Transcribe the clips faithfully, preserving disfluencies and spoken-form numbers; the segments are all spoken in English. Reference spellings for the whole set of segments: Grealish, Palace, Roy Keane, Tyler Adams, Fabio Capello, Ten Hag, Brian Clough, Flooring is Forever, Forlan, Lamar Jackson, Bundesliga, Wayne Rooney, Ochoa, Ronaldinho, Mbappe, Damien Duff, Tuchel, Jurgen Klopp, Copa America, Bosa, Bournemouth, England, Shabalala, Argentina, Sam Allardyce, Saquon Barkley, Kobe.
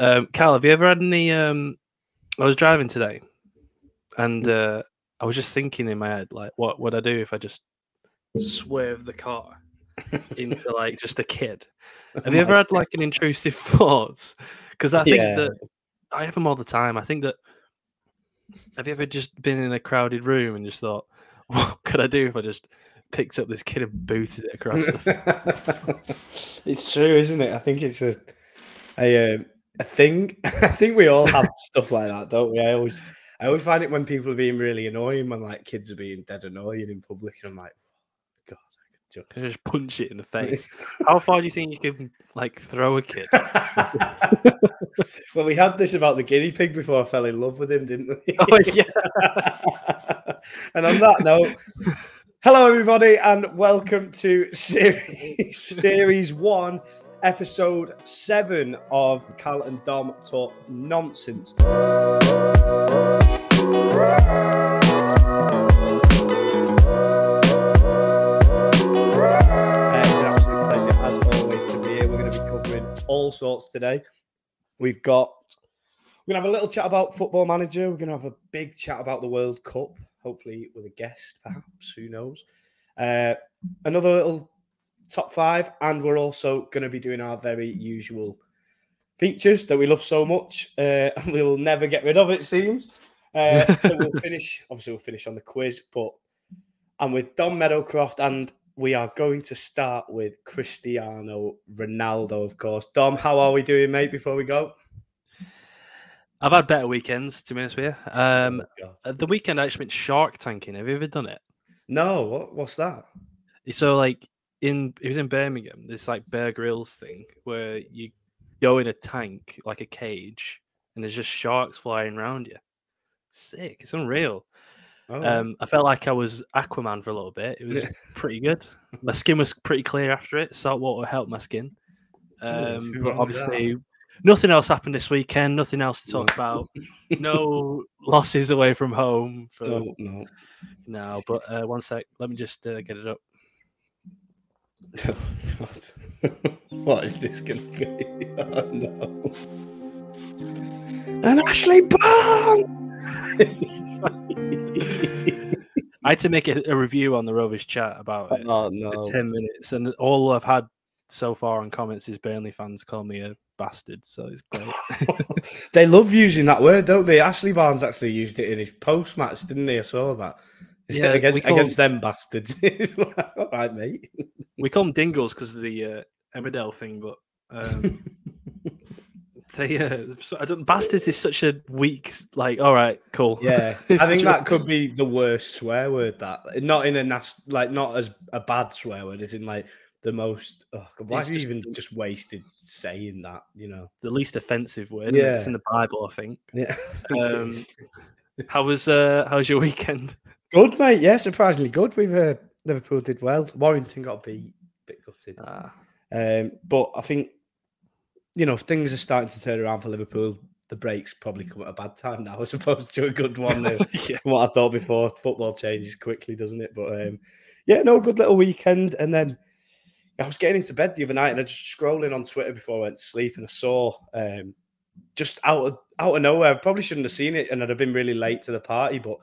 Um, Cal, have you ever had any... Um, I was driving today, and uh, I was just thinking in my head, like, what would I do if I just swerved the car into, like, just a kid? Have you ever had, like, an intrusive thoughts? Because I think yeah. that... I have them all the time. I think that... Have you ever just been in a crowded room and just thought, what could I do if I just... picked up this kid and booted it across the It's true, isn't it? I think it's a a, um, a thing. I think we all have stuff like that, don't we? I always I always find it when people are being really annoying, when like kids are being dead annoying in public, and I'm like, God, I could just, I just punch it in the face. How far do you think you can like throw a kid? Well, we had this about the guinea pig before I fell in love with him, didn't we? Oh yeah. And on that note, hello, everybody, and welcome to series, series one, episode seven of Cal and Dom Talk Nonsense. It's an absolute pleasure, as always, to be here. We're going to be covering all sorts today. We've got, we're going to have a little chat about Football Manager. We're going to have a big chat about the World Cup. Hopefully with a guest, perhaps, who knows. Uh, another little top five, and we're also going to be doing our very usual features that we love so much, uh, and we'll never get rid of, it seems. Uh, so we'll finish, obviously we'll finish on the quiz, but I'm with Dom Meadowcroft, and we are going to start with Cristiano Ronaldo, of course. Dom, how are we doing, mate, before we go? I've had better weekends, to be honest with you. Um, oh the weekend I actually went shark tanking. Have you ever done it? No. What? What's that? So, like, in it was in Birmingham. This like Bear Grylls thing where you go in a tank, like a cage, and there's just sharks flying around you. Sick. It's unreal. Oh. Um, I felt like I was Aquaman for a little bit. It was pretty good. My skin was pretty clear after it. Salt water helped my skin. Um, oh, but obviously. That. Nothing else happened this weekend. Nothing else to talk no. about. No losses away from home. For no, no. no but uh, one sec. Let me just uh, get it up. Oh, God. What is this going to be? Oh, no. And Ashley Barnes! I had to make a, a review on the Rovers chat about it oh, no. for ten minutes. And all I've had so far on comments is Burnley fans call me a bastard, so it's great. They love using that word, don't they? Ashley Barnes actually used it in his post-match, didn't they? I saw that. Yeah, against, call... against them bastards. All right, mate. We call them dingles because of the uh, Emmerdale thing, but um, they, uh, I don't, bastards is such a weak, like, all right, cool. Yeah, I think that a... could be the worst swear word, that. Not in a nas- like, not as a bad swear word, as in, like, the most, oh God, why have you even just wasted saying that, you know? The least offensive word. Yeah. It's in the Bible, I think. Yeah. um, how was uh, how was your weekend? Good, mate. Yeah, surprisingly good. We've uh, Liverpool did well. Warrington got beat, a bit gutted. Ah. Um, but I think, you know, things are starting to turn around for Liverpool. The break's probably come at a bad time now, as opposed to a good one. Yeah. From what I thought before, football changes quickly, doesn't it? But um, yeah, no, good little weekend. And then I was getting into bed the other night and I was scrolling on Twitter before I went to sleep, and I saw um, just out of, out of nowhere, I probably shouldn't have seen it and I'd have been really late to the party, but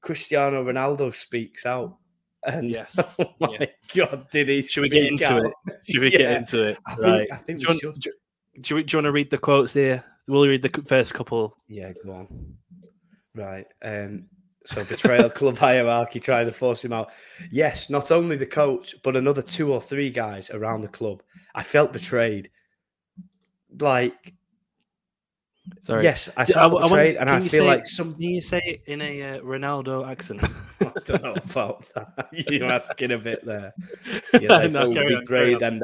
Cristiano Ronaldo speaks out. And yes. Oh my yeah. God, did he? Should we get into out? it? Should we yeah. get into it? I think, right. I think do we want, should. Do, do, you, do you want to read the quotes here? We'll read the first couple. Yeah, go on. Right. Um So betrayal, club hierarchy, trying to force him out. Yes, not only the coach, but another two or three guys around the club. I felt betrayed. Like, sorry. Yes, I felt I, betrayed, I wonder, and I feel say, like some. Can you say it in a uh, Ronaldo accent? I don't know about that. You're asking a bit there. Yes, I no, felt betrayed, and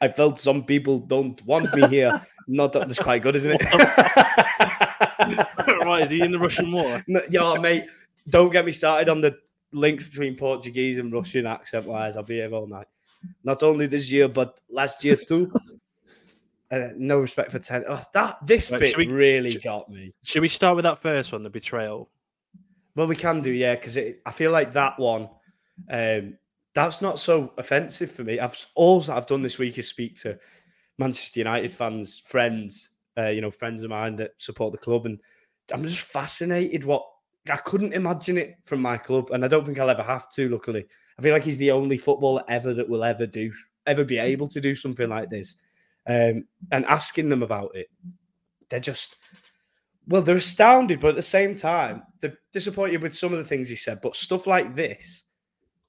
I felt some people don't want me here. Not that, that's quite good, isn't it? Right, is he in the Russian war? No, yo, mate, don't get me started on the link between Portuguese and Russian accent-wise. I'll be here all night. Not only this year, but last year too. uh, no respect for ten. Oh, that this right, bit we, really should, got me. Should we start with that first one, the betrayal? Well, we can do, yeah, because I feel like that one, um, that's not so offensive for me. I've all that I've done this week is speak to Manchester United fans, friends, uh, you know, friends of mine that support the club. And I'm just fascinated what I couldn't imagine it from my club. And I don't think I'll ever have to, luckily. I feel like he's the only footballer ever that will ever do, ever be able to do something like this. Um, and asking them about it, they're just, well, they're astounded, but at the same time, they're disappointed with some of the things he said. But stuff like this,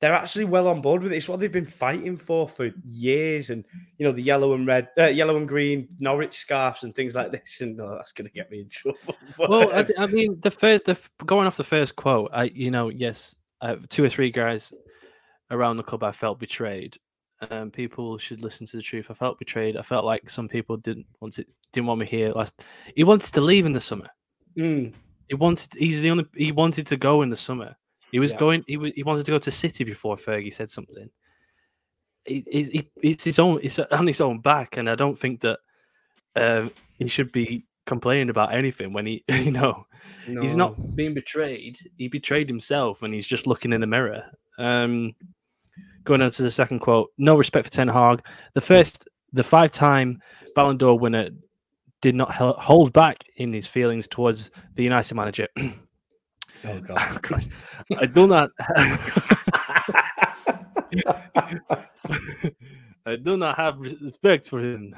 they're actually well on board with it. It's what they've been fighting for for years. And, you know, the yellow and red, uh, yellow and green Norwich scarves and things like this. And oh, that's going to get me in trouble. Well, I, I mean, the first, the, going off the first quote, I, you know, yes, uh, two or three guys around the club I felt betrayed. Um, people should listen to the truth. I felt betrayed. I felt like some people didn't want it, didn't want me here. Last, he wanted to leave in the summer. Mm. He wanted. He's the only. He wanted to go in the summer. He was yeah. going. He was, he wanted to go to City before Fergie said something. It, it, it, it's his own. It's on his own back, and I don't think that um, he should be complaining about anything. When he, you know, no. he's not being betrayed. He betrayed himself, and he's just looking in the mirror. Um, Going on to the second quote, no respect for Ten Hag. The first, the five-time Ballon d'Or winner did not hold back in his feelings towards the United manager. Oh, God. Oh, God. I do not... I do not have respect for him.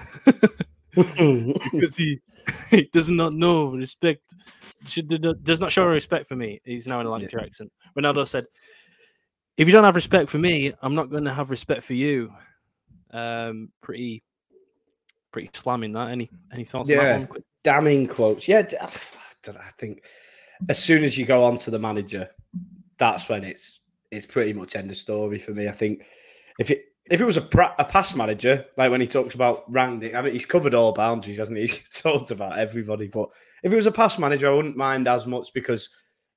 Because he, he does not know respect. Should, does not show respect for me. He's now in a Lancashire yeah. accent. Ronaldo said, if you don't have respect for me, I'm not going to have respect for you. Um, pretty, pretty slamming that. Any, any thoughts? Yeah, on that one? Damning quotes. Yeah, I don't know, I think as soon as you go on to the manager, that's when it's it's pretty much end of story for me. I think if it if it was a, pra- a past manager, like when he talks about Randy, I mean he's covered all boundaries, hasn't he? He's talked about everybody. But if it was a past manager, I wouldn't mind as much because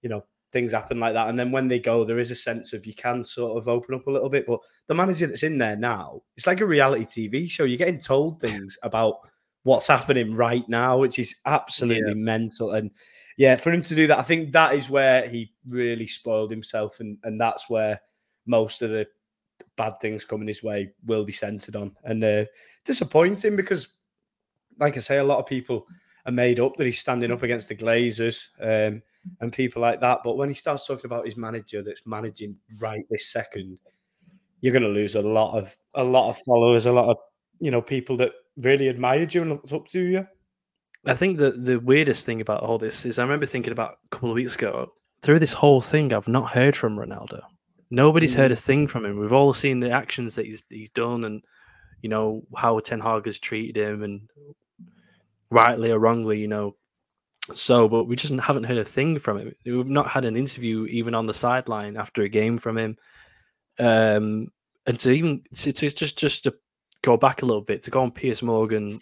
you know. Things happen like that. And then when they go, there is a sense of you can sort of open up a little bit. But the manager that's in there now, it's like a reality T V show. You're getting told things about what's happening right now, which is absolutely yeah. mental. And yeah, for him to do that, I think that is where he really spoiled himself. And, and that's where most of the bad things coming his way will be centered on. And uh, disappointing because, like I say, a lot of people are made up that he's standing up against the Glazers um, and people like that. But when he starts talking about his manager that's managing right this second, you're going to lose a lot of a lot of followers, a lot of you know people that really admired you and looked up to you. I think that the weirdest thing about all this is I remember thinking about a couple of weeks ago, through this whole thing, I've not heard from Ronaldo. Nobody's mm-hmm. heard a thing from him. We've all seen the actions that he's he's done and you know how Ten Hag has treated him and rightly or wrongly, you know, so, but we just haven't heard a thing from him. We've not had an interview even on the sideline after a game from him. Um, and to even, to, to just, just to go back a little bit, to go on Piers Morgan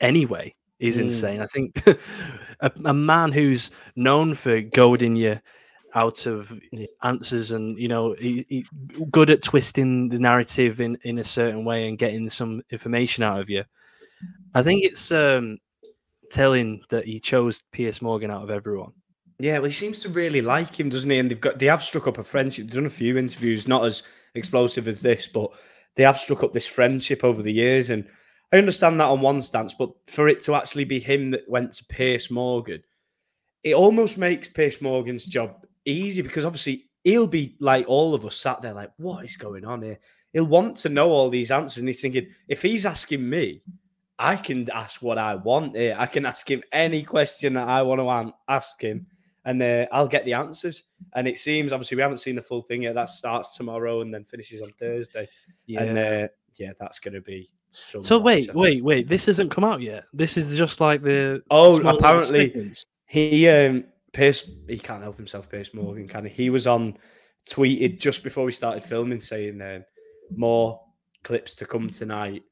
anyway is mm. insane. I think a, a man who's known for goading you out of answers and, you know, he, he, good at twisting the narrative in, in a certain way and getting some information out of you. I think it's um, telling that he chose Piers Morgan out of everyone. Yeah, well, he seems to really like him, doesn't he? And they've got they have struck up a friendship. They've done a few interviews, not as explosive as this, but they have struck up this friendship over the years. And I understand that on one stance, but for it to actually be him that went to Piers Morgan, it almost makes Piers Morgan's job easy because obviously he'll be like all of us sat there like, what is going on here? He'll want to know all these answers. And he's thinking, if he's asking me, I can ask what I want here. I can ask him any question that I want to ask him, and uh, I'll get the answers. And it seems, obviously, we haven't seen the full thing yet. That starts tomorrow and then finishes on Thursday. Yeah. And, uh, yeah, that's going to be... So much, wait, wait, wait. This hasn't come out yet? This is just like the... Oh, apparently, he, um, Pierce, he can't help himself, Piers Morgan, can he? He was on, tweeted just before we started filming, saying uh, more clips to come tonight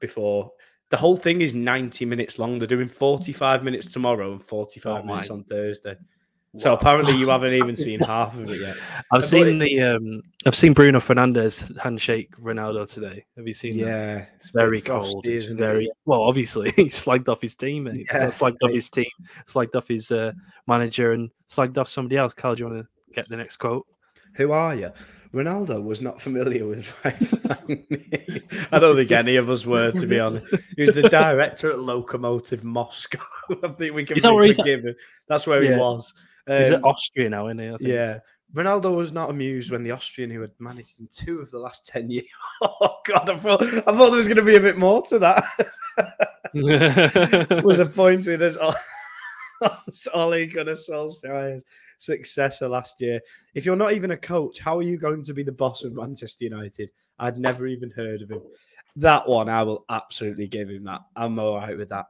before... The whole thing is ninety minutes long. They're doing forty-five minutes tomorrow and forty-five oh minutes on Thursday. Wow. So apparently you haven't even seen half of it yet. I've seen the um, I've seen Bruno Fernandes handshake Ronaldo today. Have you seen? Yeah, that? It's very frosty, cold. It's very it? well. Obviously, he slagged off his teammates. Yeah. Slagged off his team. Slagged off his uh, manager and slagged off somebody else. Carl, do you want to get the next quote? Who are you? Ronaldo was not familiar with right-hand. I don't think any of us were, to be honest. He was the director at Lokomotiv Moscow. I think we can be forgiven. That's where yeah. he was. Um, he's at Austria now, isn't he? I think. Yeah. Ronaldo was not amused when the Austrian, who had managed in two of the last ten years, oh God, I thought I thought there was going to be a bit more to that. was appointed as Ole Gunnar Solskjaer's successor last year. If you're not even a coach, how are you going to be the boss of Manchester United? I'd never even heard of him. That one, I will absolutely give him that. I'm all right with that.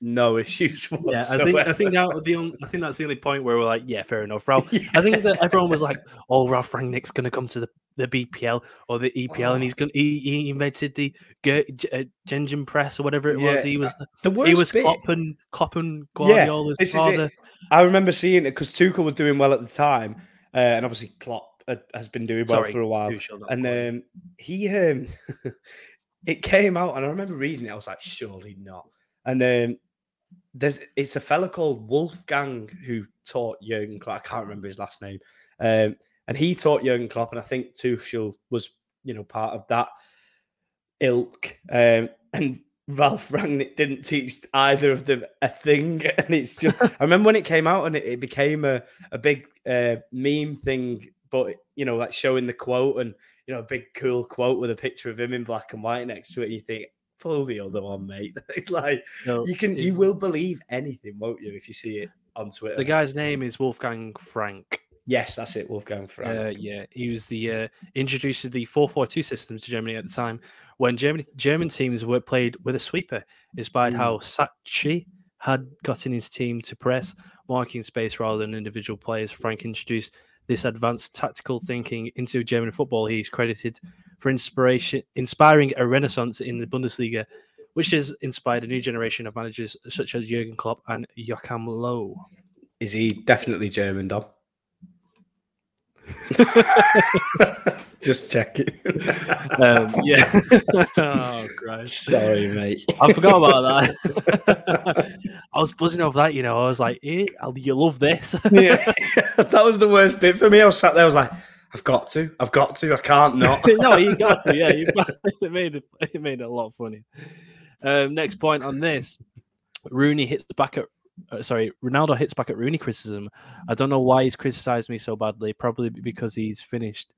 No issues whatsoever. Yeah, I think I think that the only, I think that's the only point where we're like, yeah, fair enough, Ralph. Yeah. I think that everyone was like, oh, Ralph Rangnick's going to come to the, the B P L or the E P L, oh. and he's going he, he invented the Gentian press or whatever it was. Yeah, he was the worst he was bit. Klopp and Klopp and Guardiola's yeah, father. I remember seeing it because Tuchel was doing well at the time, uh, and obviously Klopp uh, has been doing well Sorry, for a while. And um, he um, it came out, and I remember reading it. I was like, surely not. And um, there's it's a fella called Wolfgang who taught Jurgen Klopp. I can't remember his last name. Um, and he taught Jurgen Klopp, and I think Tuchel was, you know, part of that ilk. Um, and Ralph Rangnick didn't teach either of them a thing. And it's just, I remember when it came out, and it, it became a a big uh, meme thing. But you know, like showing the quote, and you know, a big cool quote with a picture of him in black and white next to it. And you think, pull the other one, mate. like no, you can, you will believe anything, won't you, if you see it on Twitter? The guy's name is Wolfgang Frank. Yes, that's it, Wolfgang Frank. Uh, yeah, he was the uh, introduced the four four two system to Germany at the time when Germany German teams were played with a sweeper, inspired mm. how Sacchi had gotten his team to press, marking space rather than individual players. Frank introduced this advanced tactical thinking into German football. He's credited for inspiration, inspiring a renaissance in the Bundesliga, which has inspired a new generation of managers such as Jurgen Klopp and Joachim Löw. Is he definitely German, Dom? Just check it. Um, yeah. Oh, Christ. Sorry, mate. I forgot about that. I was buzzing over that, you know. I was like, eh, you love this. Yeah. That was the worst bit for me. I was sat there, I was like, I've got to. I've got to. I can't not. No, you got to. Yeah, you it made it, it made it a lot funny. Um, next point on this. Rooney hits back at Uh, sorry, Ronaldo hits back at Rooney criticism. I don't know why he's criticised me so badly. Probably because he's finished.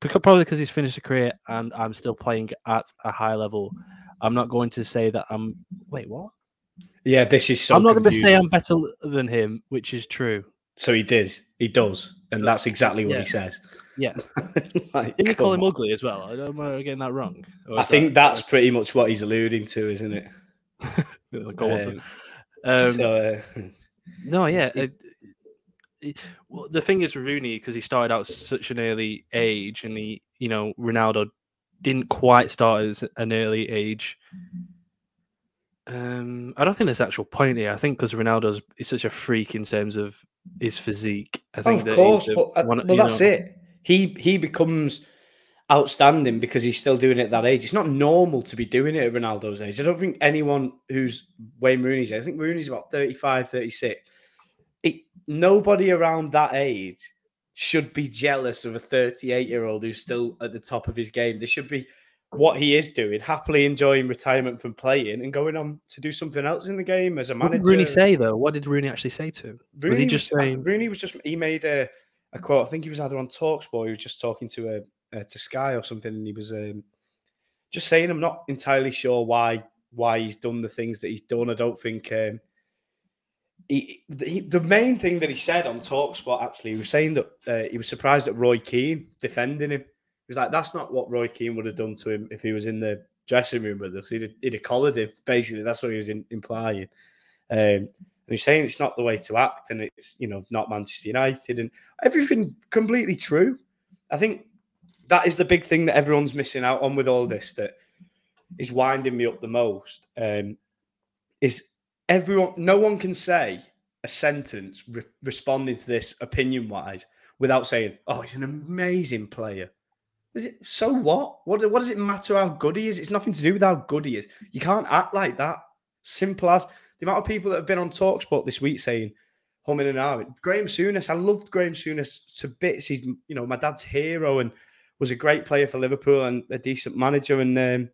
Probably because he's finished a career and I'm still playing at a high level. I'm not going to say that I'm... Wait, what? Yeah, this is so I'm not going to say I'm better than him, which is true. So he did. He does. And that's exactly what yeah. he says. Yeah. like, Didn't you call on. him ugly as well? I don't know getting that wrong. I that, think that's uh, pretty much what he's alluding to, isn't it? Go on um, Um, so, uh, no, yeah. It, it, well, the thing is with Rooney, because he started out such an early age, and he, you know, Ronaldo didn't quite start as an early age. Um, I don't think there's an actual point here. I think because Ronaldo's is such a freak in terms of his physique. I think oh, that of course, a, but, one, well, that's know. it. He he becomes outstanding because he's still doing it at that age. It's not normal to be doing it at Ronaldo's age. I don't think anyone who's Wayne Rooney's age, I think Rooney's about thirty-five, thirty-six. It, nobody around that age should be jealous of a thirty-eight-year-old who's still at the top of his game. They should be what he is doing, happily enjoying retirement from playing and going on to do something else in the game as a manager. What did Rooney say, though? What did Rooney actually say to him? Rooney was he just was, saying... Rooney was just... He made a, a quote. I think he was either on TalkSport, he was just talking to a Uh, to Sky or something, and he was um, just saying, I'm not entirely sure why why he's done the things that he's done. I don't think um, he, he, the main thing that he said on TalkSport, actually, he was saying that uh, he was surprised at Roy Keane defending him. He was like, that's not what Roy Keane would have done to him if he was in the dressing room with us. He'd have, he'd have collared him, basically. That's what he was in, implying. Um, and he's saying it's not the way to act, and it's, you know, not Manchester United, and everything completely true. I think that is the big thing that everyone's missing out on with all this that is winding me up the most. Um, is everyone? No one can say a sentence re- responding to this opinion-wise without saying, "Oh, he's an amazing player." Is it? So what? What? What does it matter how good he is? It's nothing to do with how good he is. You can't act like that. Simple as the amount of people that have been on TalkSport this week saying, humming and ahhing. Graham Souness, I loved Graham Souness to bits. He's, you know, my dad's hero and was a great player for Liverpool and a decent manager. And um,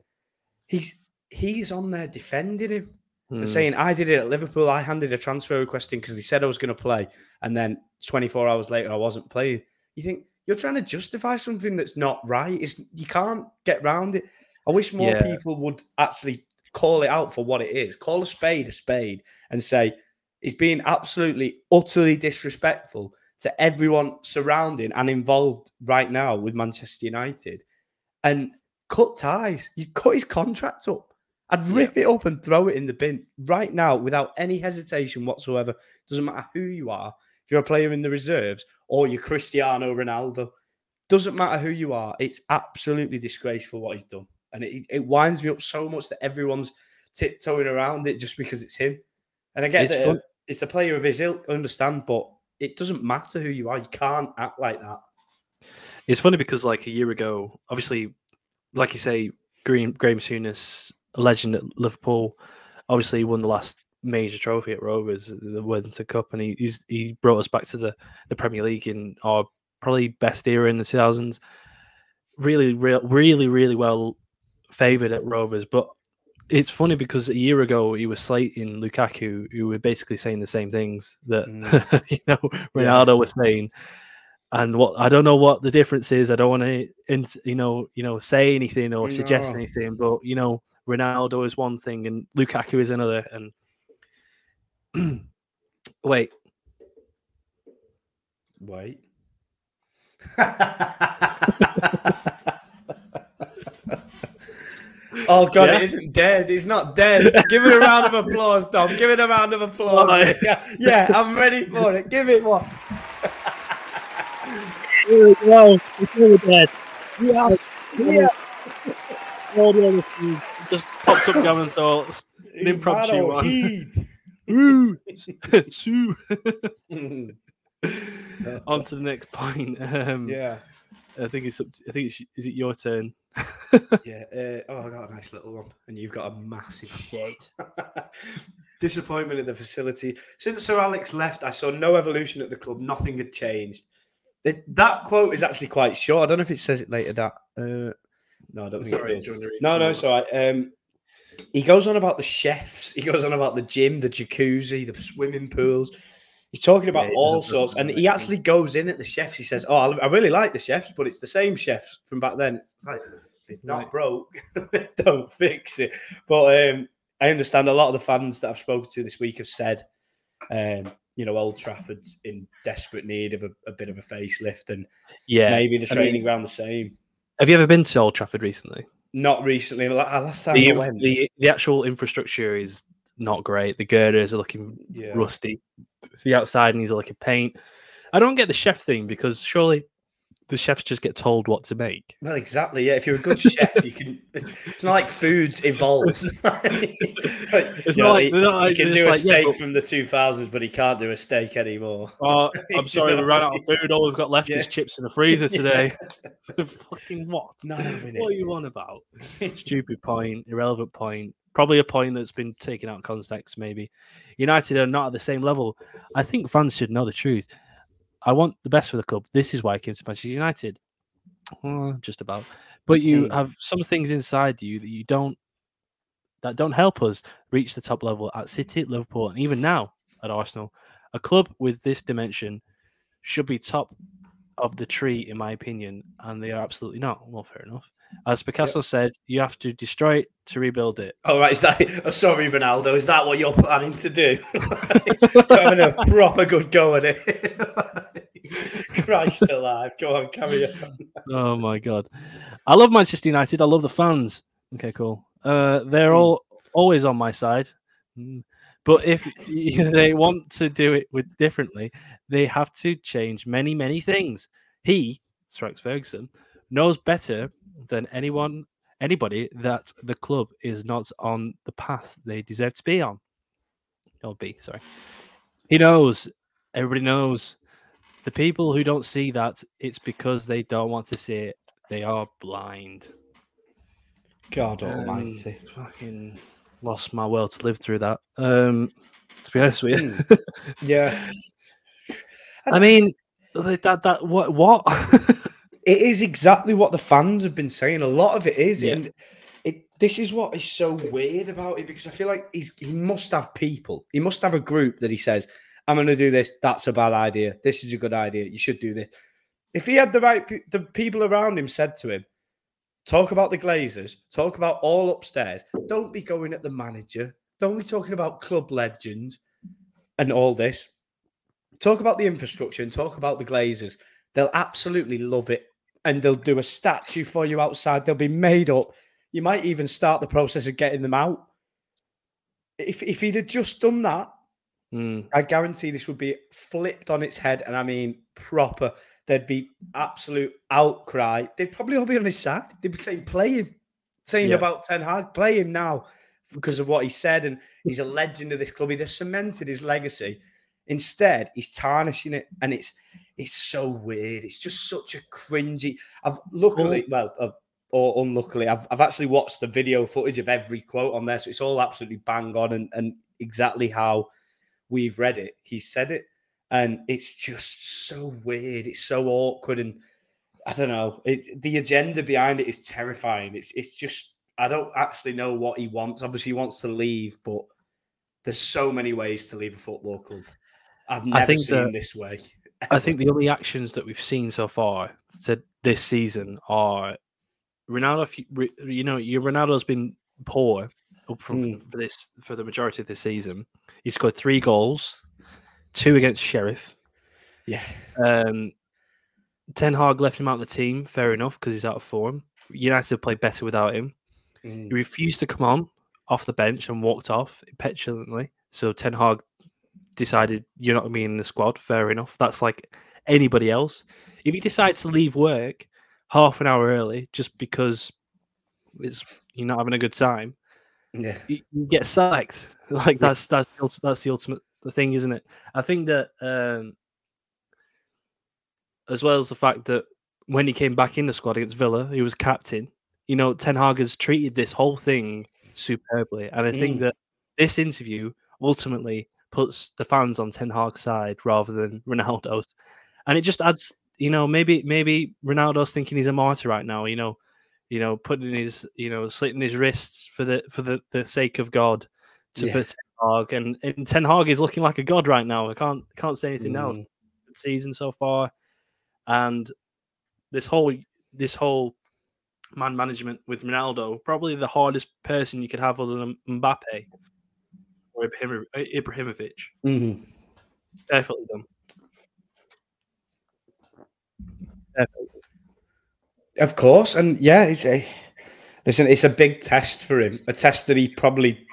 he's, he's on there defending him mm. and saying, I did it at Liverpool. I handed a transfer request in because they said I was going to play. And then twenty-four hours later, I wasn't playing. You think, you're trying to justify something that's not right. It's, you can't get around it. I wish more yeah. people would actually call it out for what it is. Call a spade a spade and say, he's being absolutely, utterly disrespectful to everyone surrounding and involved right now with Manchester United. And cut ties. You cut his contract up. I'd rip yeah. it up and throw it in the bin right now without any hesitation whatsoever. Doesn't matter who you are. If you're a player in the reserves or you're Cristiano Ronaldo, doesn't matter who you are. It's absolutely disgraceful what he's done. And it, it winds me up so much that everyone's tiptoeing around it just because it's him. And I get it's that fun. It's a player of his ilk, I understand, but it doesn't matter who you are. You can't act like that. It's funny because, like, a year ago, obviously, like you say, Graham, Graham Souness, a legend at Liverpool, obviously won the last major trophy at Rovers, the Worthington Cup, and he he's, he brought us back to the, the Premier League in our probably best era in the two thousands. Really, real, really, really well favoured at Rovers. But it's funny because a year ago he was slating Lukaku, who were basically saying the same things that mm. you know Ronaldo yeah. was saying. And what I don't know what the difference is. I don't want to you know you know say anything or no. suggest anything, but you know Ronaldo is one thing and Lukaku is another. And wait, wait. Oh God, yeah. It isn't dead. It's not dead. Give it a round of applause, Dom. Give it a round of applause. Right. Yeah, yeah, I'm ready for it. Give it one. Here we go. It's really dead. Yeah, yeah. Just popped up Gavin's thoughts. An impromptu one. Woo! Sue. On to the next point. Um, yeah, I think it's up to, I think it's, is it your turn? yeah. Uh, oh, I got a nice little one, and you've got a massive shit. Disappointment in the facility. Since Sir Alex left, I saw no evolution at the club. Nothing had changed. It, that quote is actually quite short. I don't know if it says it later. That uh, no, I don't it's think right. it does. No, no, it's all right. Um, He goes on about the chefs. He goes on about the gym, the jacuzzi, the swimming pools. He's talking about yeah, all sorts. And he actually goes in at the chefs. He says, oh, I really like the chefs, but it's the same chefs from back then. It's like, it's not right. broke. Don't fix it. But um, I understand a lot of the fans that I've spoken to this week have said, um, you know, Old Trafford's in desperate need of a, a bit of a facelift and yeah, maybe the training I mean, ground the same. Have you ever been to Old Trafford recently? Not recently. Last time the, I went, the, the actual infrastructure is not great. The girders are looking yeah. rusty. The outside needs a lick of paint. I don't get the chef thing because surely the chefs just get told what to make. Well, exactly. Yeah, if you're a good chef, you can. It's not like food's evolved. It's not like he can do a like, steak yeah, but... from the two thousands, but he can't do a steak anymore. Oh, I'm sorry, we ran out of food. All we've got left yeah. is chips in the freezer today. Yeah. Fucking what? Not having it. What are you on about? Stupid point, irrelevant point. Probably a point that's been taken out of context. Maybe United are not at the same level. I think fans should know the truth. I want the best for the club. This is why I came to Manchester United. Oh, just about. But you have some things inside you that you don't that don't help us reach the top level at City, Liverpool, and even now at Arsenal. A club with this dimension should be top of the tree, in my opinion, and they are absolutely not. Well, fair enough. As Picasso yep. said, you have to destroy it to rebuild it. All oh, right, is that? Oh, sorry, Ronaldo, is that what you're planning to do? Like, having a proper good go at it. Christ alive! Go on, carry on. Oh my God, I love Manchester United. I love the fans. Okay, cool. Uh, they're mm. all always on my side. Mm. But if they want to do it with differently, they have to change many, many things. He, Sir Alex Ferguson, knows better than anyone, anybody that the club is not on the path they deserve to be on. Or be, sorry. He knows. Everybody knows. The people who don't see that, it's because they don't want to see it. They are blind. God um, almighty. Fucking lost my will to live through that. Um, to be honest with you. yeah. I, I mean, that that what what it is exactly what the fans have been saying. A lot of it is, yeah. and it this is what is so weird about it, because I feel like he's he must have people. He must have a group that he says, "I'm going to do this. That's a bad idea. This is a good idea. You should do this." If he had the right pe- the people around him said to him, "Talk about the Glazers. Talk about all upstairs. Don't be going at the manager. Don't be talking about club legends and all this. Talk about the infrastructure and talk about the Glazers." They'll absolutely love it, and they'll do a statue for you outside. They'll be made up. You might even start the process of getting them out. If if he'd have just done that, mm. I guarantee this would be flipped on its head, and I mean proper. There'd be absolute outcry. They'd probably all be on his side. They'd be saying, play him, saying yeah. about Ten Hag, play him now because of what he said, and he's a legend of this club. He'd have cemented his legacy. Instead, he's tarnishing it, and it's it's so weird. It's just such a cringy... I've luckily, well, I've, or unluckily, I've, I've actually watched the video footage of every quote on there, so it's all absolutely bang on and, and exactly how we've read it. He said it, and it's just so weird. It's so awkward, and I don't know. It, the agenda behind it is terrifying. It's it's just... I don't actually know what he wants. Obviously, he wants to leave, but there's so many ways to leave a football club. I've never I think seen the, this way. I think the only actions that we've seen so far to this season are Ronaldo. You know, your Ronaldo's been poor up from mm. for this for the majority of the season. He scored three goals, two against Sheriff. Yeah. Um, Ten Hag left him out of the team. Fair enough, because he's out of form. United played better without him. Mm. He refused to come on off the bench and walked off petulantly. So Ten Hag decided you're not going to be in the squad. Fair enough. That's like anybody else. If you decide to leave work half an hour early just because it's you're not having a good time, yeah. you, you get sacked. Like that's that's that's the ultimate the thing, isn't it? I think that um, as well as the fact that when he came back in the squad against Villa, he was captain. You know, Ten Hag has treated this whole thing superbly, and I think mm. that this interview ultimately puts the fans on Ten Hag's side rather than Ronaldo's. And it just adds, you know, maybe maybe Ronaldo's thinking he's a martyr right now, you know, you know, putting his, you know, slitting his wrists for the for the, the sake of God to yeah. Ten Hag. And, and Ten Hag is looking like a god right now. I can't can't say anything mm. else. Good season so far. And this whole this whole man management with Ronaldo, probably the hardest person you could have other than Mbappe. Ibrahimovic. Mm-hmm. Definitely done. Definitely. Of course, and yeah, it's a listen. It's a big test for him, a test that he probably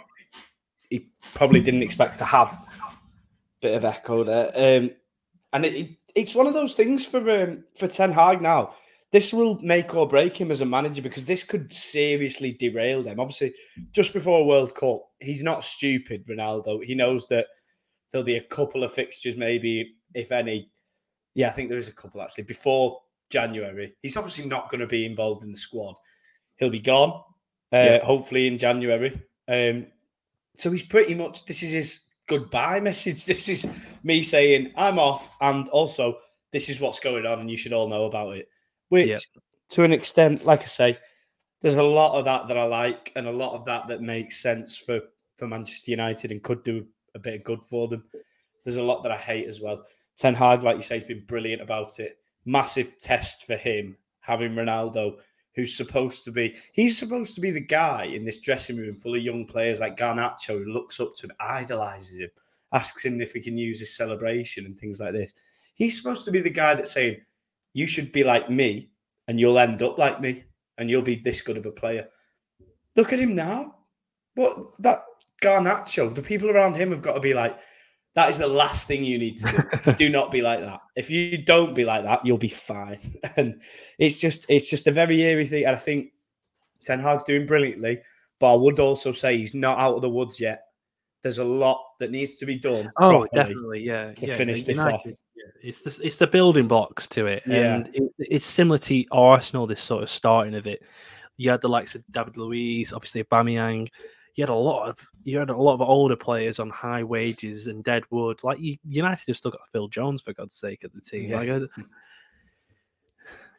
he probably didn't expect to have. Bit of echo there, um, and it, it, it's one of those things for um, for Ten Hag now. This will make or break him as a manager, because this could seriously derail them. Obviously, just before World Cup, he's not stupid, Ronaldo. He knows that there'll be a couple of fixtures, maybe, if any. Yeah, I think there is a couple, actually. Before January, he's obviously not going to be involved in the squad. He'll be gone, uh, yeah. hopefully in January. Um, so he's pretty much, this is his goodbye message. This is me saying, I'm off, and also, this is what's going on, and you should all know about it. Which, yep. to an extent, like I say, there's a lot of that that I like, and a lot of that that makes sense for, for Manchester United and could do a bit of good for them. There's a lot that I hate as well. Ten Hag, like you say, has been brilliant about it. Massive test for him, having Ronaldo, who's supposed to be... He's supposed to be the guy in this dressing room full of young players like Garnacho, who looks up to him, idolises him, asks him if he can use his celebration and things like this. He's supposed to be the guy that's saying, you should be like me, and you'll end up like me, and you'll be this good of a player. Look at him now. What that Garnacho, the people around him have got to be like, that is the last thing you need to do. Do not be like that. If you don't be like that, you'll be fine. And it's just it's just a very eerie thing. And I think Ten Hag's doing brilliantly, but I would also say he's not out of the woods yet. There's a lot that needs to be done. Oh, definitely, yeah. To yeah, finish yeah, this off. It's the, it's the building blocks to it. Yeah. And it, it's similar to Arsenal, this sort of starting of it. You had the likes of David Luiz, obviously Aubameyang. you had a lot of you had a lot of older players on high wages and dead wood. Like you, United have still got Phil Jones for God's sake at the team. Yeah. Like a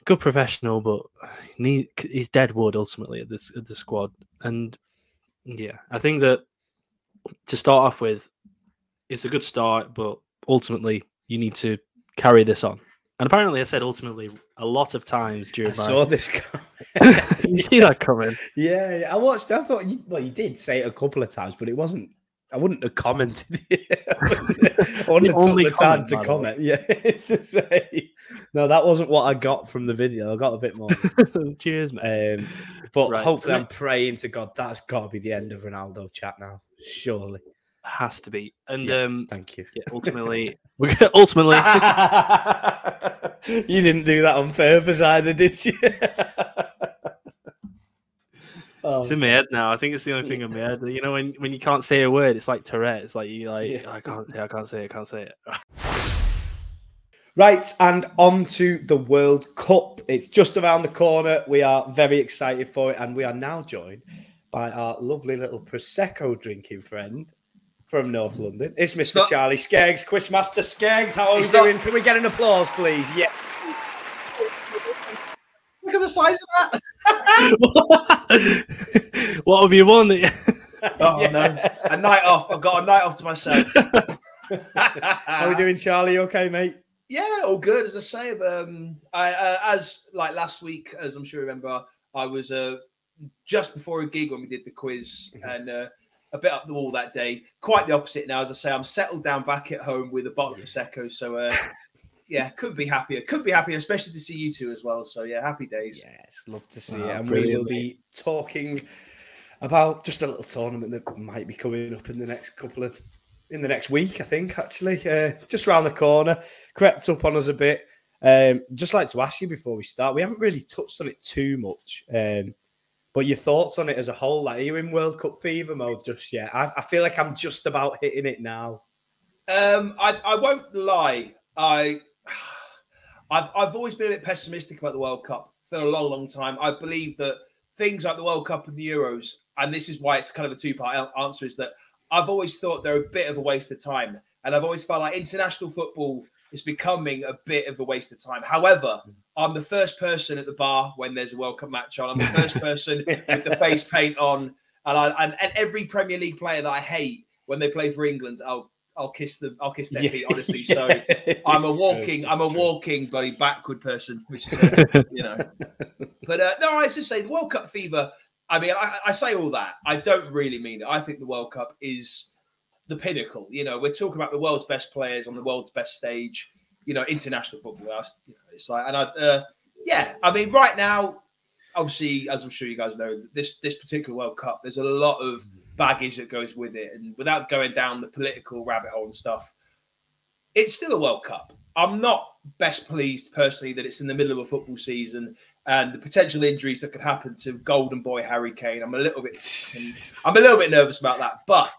good professional, but need, he's dead wood ultimately at this at the squad. And yeah, I think that to start off with, it's a good start, but ultimately you need to carry this on. And apparently I said ultimately a lot of times during I my... I saw this coming. You see that coming? Yeah, yeah, I watched, I thought, you, well, you did say it a couple of times, but it wasn't, I wouldn't have commented it. I wouldn't have took the time to comment. Yeah, to say. No, that wasn't what I got from the video. I got a bit more. Cheers, mate. Um, but right, hopefully so I'm praying to God, that's got to be the end of Ronaldo chat now, surely. Has to be, and yeah, um, thank you. Yeah, ultimately, we're gonna, ultimately, you didn't do that on purpose either, did you? Oh. It's in my head now. I think it's the only thing in my head. You know, when, when you can't say a word, it's like Tourette. It's like you like yeah. I can't say, I can't say, I can't say it. Right, and on to the World Cup. It's just around the corner. We are very excited for it, and we are now joined by our lovely little Prosecco drinking friend. From North London. It's Mister Not- Charlie Skeggs, Quizmaster Skeggs. How are you doing? Not- Can we get an applause, please? Yeah. Look at the size of that. What have you won? Oh, yeah. No. A night off. I've got a night off to myself. How are we doing, Charlie? You okay, mate? Yeah, all good. As I say, um, I, uh, as like last week, as I'm sure you remember, I was uh, just before a gig when we did the quiz mm-hmm. and... Uh, a bit up the wall that day. Quite the opposite now. As I say, I'm settled down back at home with a bottle of Prosecco. So, uh, yeah, could be happier. Could be happier, especially to see you two as well. So, yeah, happy days. Yes, love to see oh, it. And we will be talking about just a little tournament that might be coming up in the next couple of... In the next week, I think, actually. Uh, just round the corner. Crept up on us a bit. Um, just like to ask you before we start, we haven't really touched on it too much. Um But your thoughts on it as a whole? Like, are you in World Cup fever mode just yet? I, I feel like I'm just about hitting it now. Um, I, I won't lie. I, I've I've always been a bit pessimistic about the World Cup for a long, long time. I believe that things like the World Cup and the Euros, and this is why it's kind of a two-part answer, is that I've always thought they're a bit of a waste of time. And I've always felt like international football is becoming a bit of a waste of time. However... I'm the first person at the bar when there's a World Cup match on. I'm the first person with the face paint on. And, I, and and every Premier League player that I hate, when they play for England, I'll I'll kiss them, I'll kiss their yeah. feet, honestly. Yeah. So I'm a walking, true. I'm a walking bloody backward person, which is a, you know. But uh, no, I just say the World Cup fever, I mean, I, I say all that. I don't really mean it. I think the World Cup is the pinnacle. You know, we're talking about the world's best players on the world's best stage. You know, international football. You know, it's like, and I, uh, yeah, I mean, right now, obviously, as I'm sure you guys know, this this particular World Cup, there's a lot of baggage that goes with it, and without going down the political rabbit hole and stuff, it's still a World Cup. I'm not best pleased personally that it's in the middle of a football season and the potential injuries that could happen to Golden Boy Harry Kane. I'm a little bit, I'm a little bit nervous about that, but.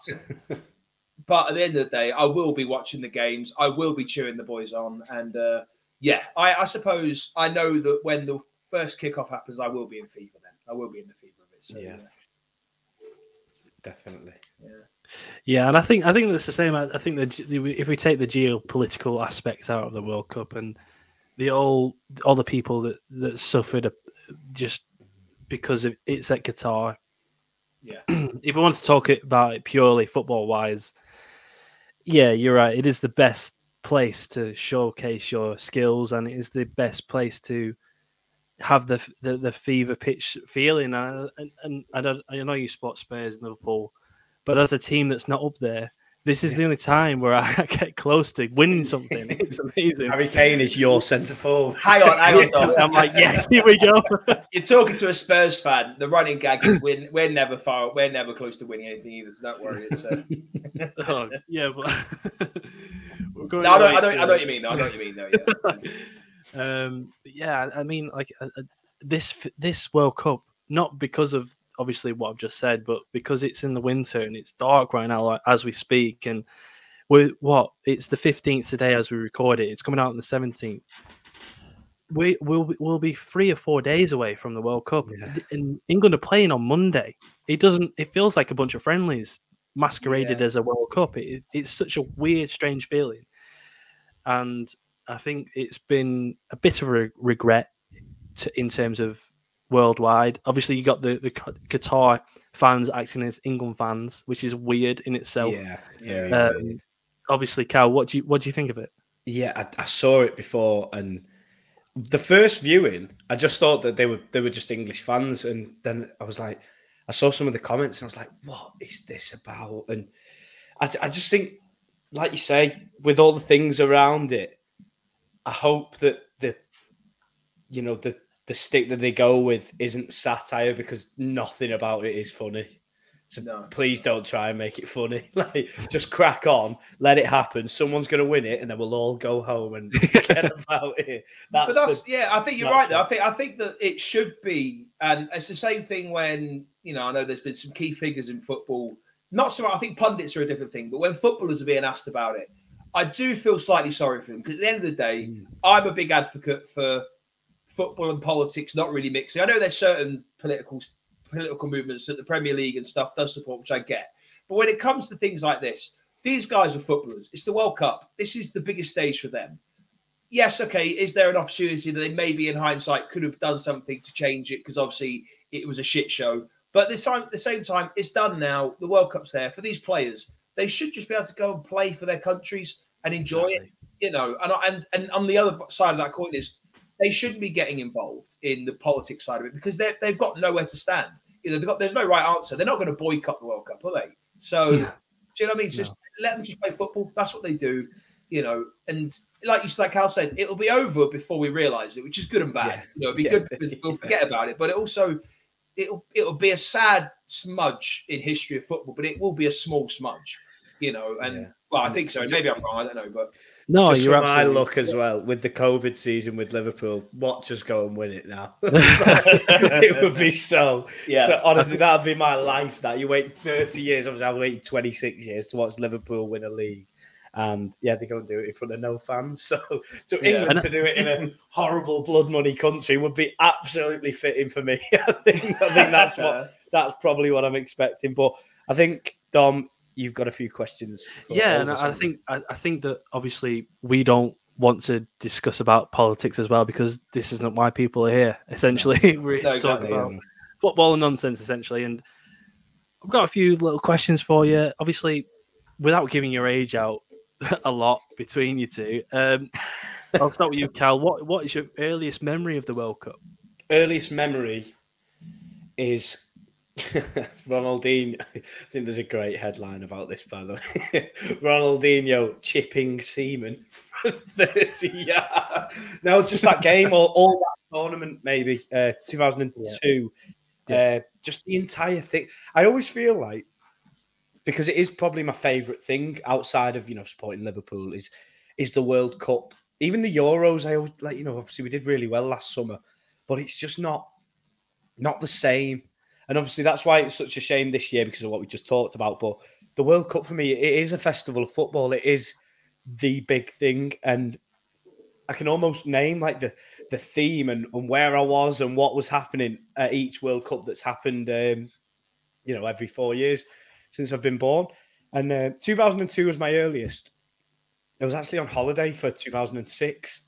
But at the end of the day, I will be watching the games. I will be cheering the boys on. And, uh, yeah, I, I suppose I know that when the first kickoff happens, I will be in fever then. I will be in the fever of it. So, yeah. yeah. Definitely. Yeah. Yeah, and I think I think that's the same. I, I think that if we take the geopolitical aspects out of the World Cup and the all, all the people that, that suffered just because of it's at Qatar. Yeah. If we want to talk about it purely football-wise, yeah, you're right. It is the best place to showcase your skills, and it is the best place to have the the, the fever pitch feeling. And, and, and I don't, I know you spot Spurs and Liverpool, but as a team that's not up there, this is yeah. the only time where I get close to winning something. It's amazing. Harry Kane is your centre forward. Hang on, hang on, Dom. I'm like, yes, here we go. You're talking to a Spurs fan. The running gag is we're, we're never far, we're never close to winning anything either. So don't worry. It's, uh... oh, yeah, but we're going. No, I don't, I don't, I know what you mean. No, I know what you mean. No, yeah. Um, yeah, I mean, like uh, this this World Cup, not because of. Obviously, what I've just said, but because it's in the winter and it's dark right now, like, as we speak, and we're what it's the fifteenth today as we record it. It's coming out on the seventeenth. we will we'll be three or four days away from the World Cup, yeah. and England are playing on Monday. It doesn't. It feels like a bunch of friendlies masqueraded yeah. as a World Cup. It, it's such a weird, strange feeling, and I think it's been a bit of a regret to, in terms of worldwide. Obviously, you got the, the Qatar fans acting as England fans, which is weird in itself. Yeah, very um, weird. Obviously, Cal, what do you what do you think of it? Yeah, I, I saw it before, and the first viewing, I just thought that they were they were just English fans, and then I was like, I saw some of the comments, and I was like, what is this about? And I, I just think, like you say, with all the things around it, I hope that the, you know, the the stick that they go with isn't satire, because nothing about it is funny. So no. Please don't try and make it funny. Like, just crack on, let it happen. Someone's going to win it, and then we'll all go home and forget about it. That's but that's the, yeah. I think you're right. Though I think I think that it should be, and it's the same thing when, you know, I know there's been some key figures in football. Not so. I think pundits are a different thing, but when footballers are being asked about it, I do feel slightly sorry for them, because at the end of the day, mm. I'm a big advocate for football and politics not really mixing. I know there's certain political. political movements that the Premier League and stuff does support, which I get. But when it comes to things like this, these guys are footballers. It's the World Cup. This is the biggest stage for them. Yes, okay, is there an opportunity that they maybe in hindsight could have done something to change it, because obviously it was a shit show. But this time, at the same time, it's done now. The World Cup's there. For these players, they should just be able to go and play for their countries and enjoy exactly. it. You know, and, and, and on the other side of that coin is, they shouldn't be getting involved in the politics side of it, because they've got nowhere to stand. You know, they've got, there's no right answer. They're not going to boycott the World Cup, are they? So, yeah. do you know what I mean? So no. Just let them just play football. That's what they do, you know. And like you like Hal said, it'll be over before we realise it, which is good and bad. Yeah. You know, it'll be yeah. good because we'll forget about it. But it also, it'll it'll be a sad smudge in history of football, but it will be a small smudge, you know. And yeah. well, I think so. Maybe I'm wrong. I don't know, but. No, just you're absolutely. Just my luck as well with the COVID season with Liverpool. Watch us go and win it now. It would be so. Yeah. So honestly, that would be my life. That you wait thirty years. Obviously, I've waited twenty-six years to watch Liverpool win a league, and yeah, they go and do it in front of no fans. So, so England yeah. to do it in a horrible blood money country would be absolutely fitting for me. I think, I think that's what that's probably what I'm expecting. But I think Dom. You've got a few questions. Yeah, and I think I, I think that obviously we don't want to discuss about politics as well, because this isn't why people are here. Essentially, no. we're no, exactly. talking about football and nonsense. Essentially, and I've got a few little questions for you. Obviously, without giving your age out a lot between you two, um, I'll start with you, Cal. What what is your earliest memory of the World Cup? Earliest memory is. Ronaldinho, I think there's a great headline about this, by the way. Ronaldinho chipping semen for thirty yards. No, just that game, all, all that tournament, maybe uh, two thousand two. Yeah. Uh, just the entire thing. I always feel like, because it is probably my favourite thing outside of, you know, supporting Liverpool, is is the World Cup. Even the Euros, I always like, you know, obviously we did really well last summer, but it's just not not the same. And obviously that's why it's such a shame this year because of what we just talked about. But the World Cup for me, it is a festival of football. It is the big thing. And I can almost name like the, the theme and, and where I was and what was happening at each World Cup that's happened, um, you know, every four years since I've been born. And uh, two thousand two was my earliest. I was actually on holiday for two thousand six.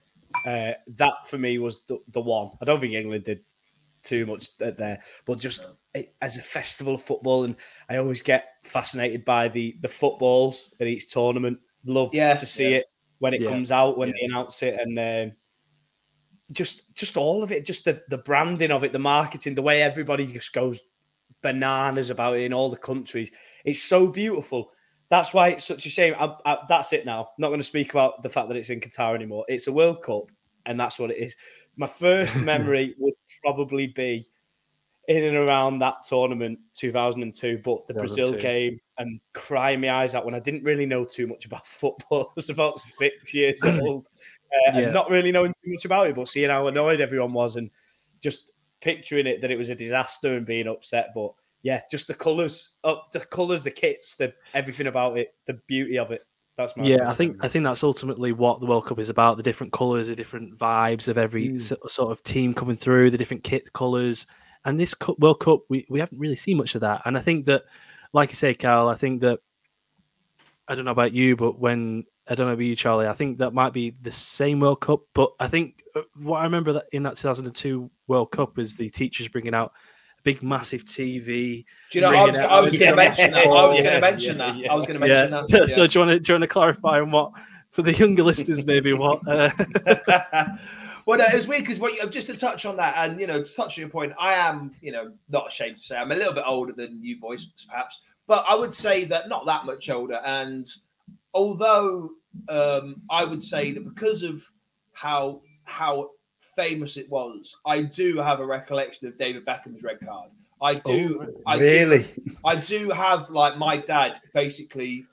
Uh, that for me was the, the one. I don't think England did too much there, but just it, as a festival of football, and I always get fascinated by the the footballs at each tournament. Love yeah, to see yeah. it when it yeah. comes out, when yeah. they announce it, and um, just just all of it, just the the branding of it, the marketing, the way everybody just goes bananas about it in all the countries. It's so beautiful. That's why it's such a shame. I, I, that's it now. I'm not going to speak about the fact that it's in Qatar anymore. It's a World Cup, and that's what it is. My first memory would probably be in and around that tournament, two thousand two, but the Brazil game and crying my eyes out when I didn't really know too much about football. I was about six years old uh, yeah. and not really knowing too much about it, but seeing how annoyed everyone was and just picturing it that it was a disaster and being upset. But yeah, just the colours, oh, the colours, the kits, the everything about it, the beauty of it. That's my yeah. I think I think that's ultimately what the World Cup is about: the different colours, the different vibes of every mm. so, sort of team coming through, the different kit colours. And this Cup, World Cup, we, we haven't really seen much of that. And I think that, like you say, Carl, I think that I don't know about you, but when I don't know about you, Charlie, I think that might be the same World Cup. But I think what I remember that in that two thousand two World Cup is the teachers bringing out big, massive T V. Do you know, I was, I was going to mention that. I was going to mention yeah, that. Yeah, I was going to mention yeah. that. Yeah. So do you want to, do you want to clarify on what, for the younger listeners, maybe what? Uh... well, no, it was weird because just to touch on that, and, you know, to touch on your point, I am, you know, not ashamed to say I'm a little bit older than you boys, perhaps, but I would say that not that much older. And although um, I would say that because of how how... famous it was, I do have a recollection of David Beckham's red card. I do, oh, I really, do, I do have like my dad basically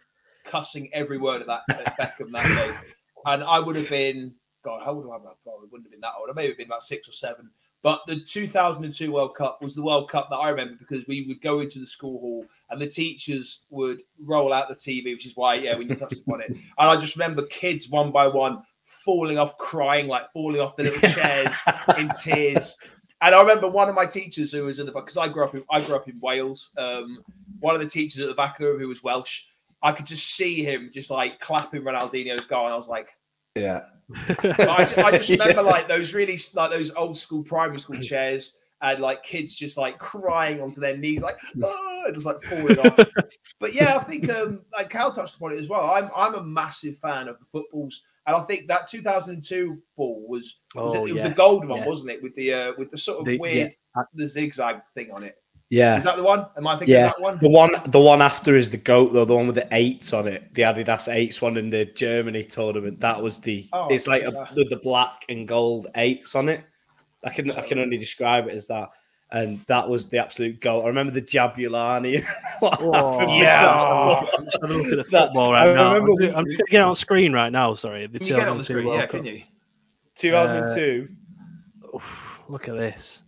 cussing every word of that at Beckham that day, and I would have been, God, how old was I? Well, it wouldn't have been that old. I may have been about six or seven. But the two thousand two World Cup was the World Cup that I remember because we would go into the school hall and the teachers would roll out the T V, which is why, yeah, we touched upon it. And I just remember kids one by one falling off, crying, like falling off the little chairs in tears. And I remember one of my teachers who was in the back, because I grew up in I grew up in Wales. Um, one of the teachers at the back of the room who was Welsh, I could just see him just like clapping Ronaldinho's goal, and I was like, yeah. I just, I just remember yeah. like those really like those old school primary school chairs and like kids just like crying onto their knees, like oh, and just like falling off. But yeah, I think um, like Cal touched upon it as well. I'm I'm a massive fan of the footballs. And I think that two thousand two ball was, was oh, it, it was yes. the gold one, yeah. wasn't it? With the uh, with the sort of the, weird yeah. the zigzag thing on it. Yeah, is that the one? Am I thinking yeah. of that one? The one, the one after is the goat though. The one with the eights on it, the Adidas eights one in the Germany tournament. That was the. Oh, it's like yeah. a, the, the black and gold eights on it. I can so, I can only describe it as that. And that was the absolute goal. I remember the Jabulani. oh, yeah. Oh. I'm just having a look at the football right I now. I'm, we, I'm just getting on screen right now, sorry. The you get on the screen, World yeah, Cup. Can you? two thousand two Uh, oof, look at this.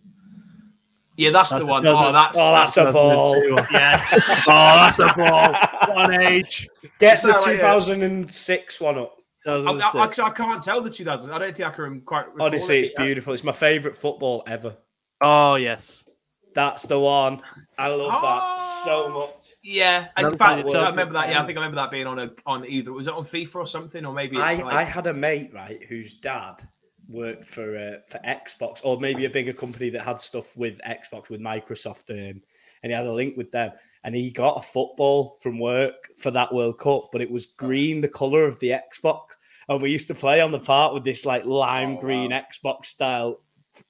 Yeah, that's, that's the one. Oh, that's, oh, that's, that's a ball. yeah. Oh, that's a ball. What an age. Get the two thousand six one up. two thousand six I, I, I can't tell the two thousand I don't think I can quite recall. Honestly, it's beautiful. It's my favourite football ever. Oh, yes. That's the one. I love oh, that so much. Yeah. And in fact, I remember that. Yeah, I think I remember that being on a on either. Was it on FIFA or something? Or maybe it's I, like... I had a mate, right, whose dad worked for uh, for Xbox or maybe a bigger company that had stuff with Xbox, with Microsoft. Um, and he had a link with them. And he got a football from work for that World Cup, but it was green, the colour of the Xbox. And we used to play on the park with this like lime oh, green wow. Xbox style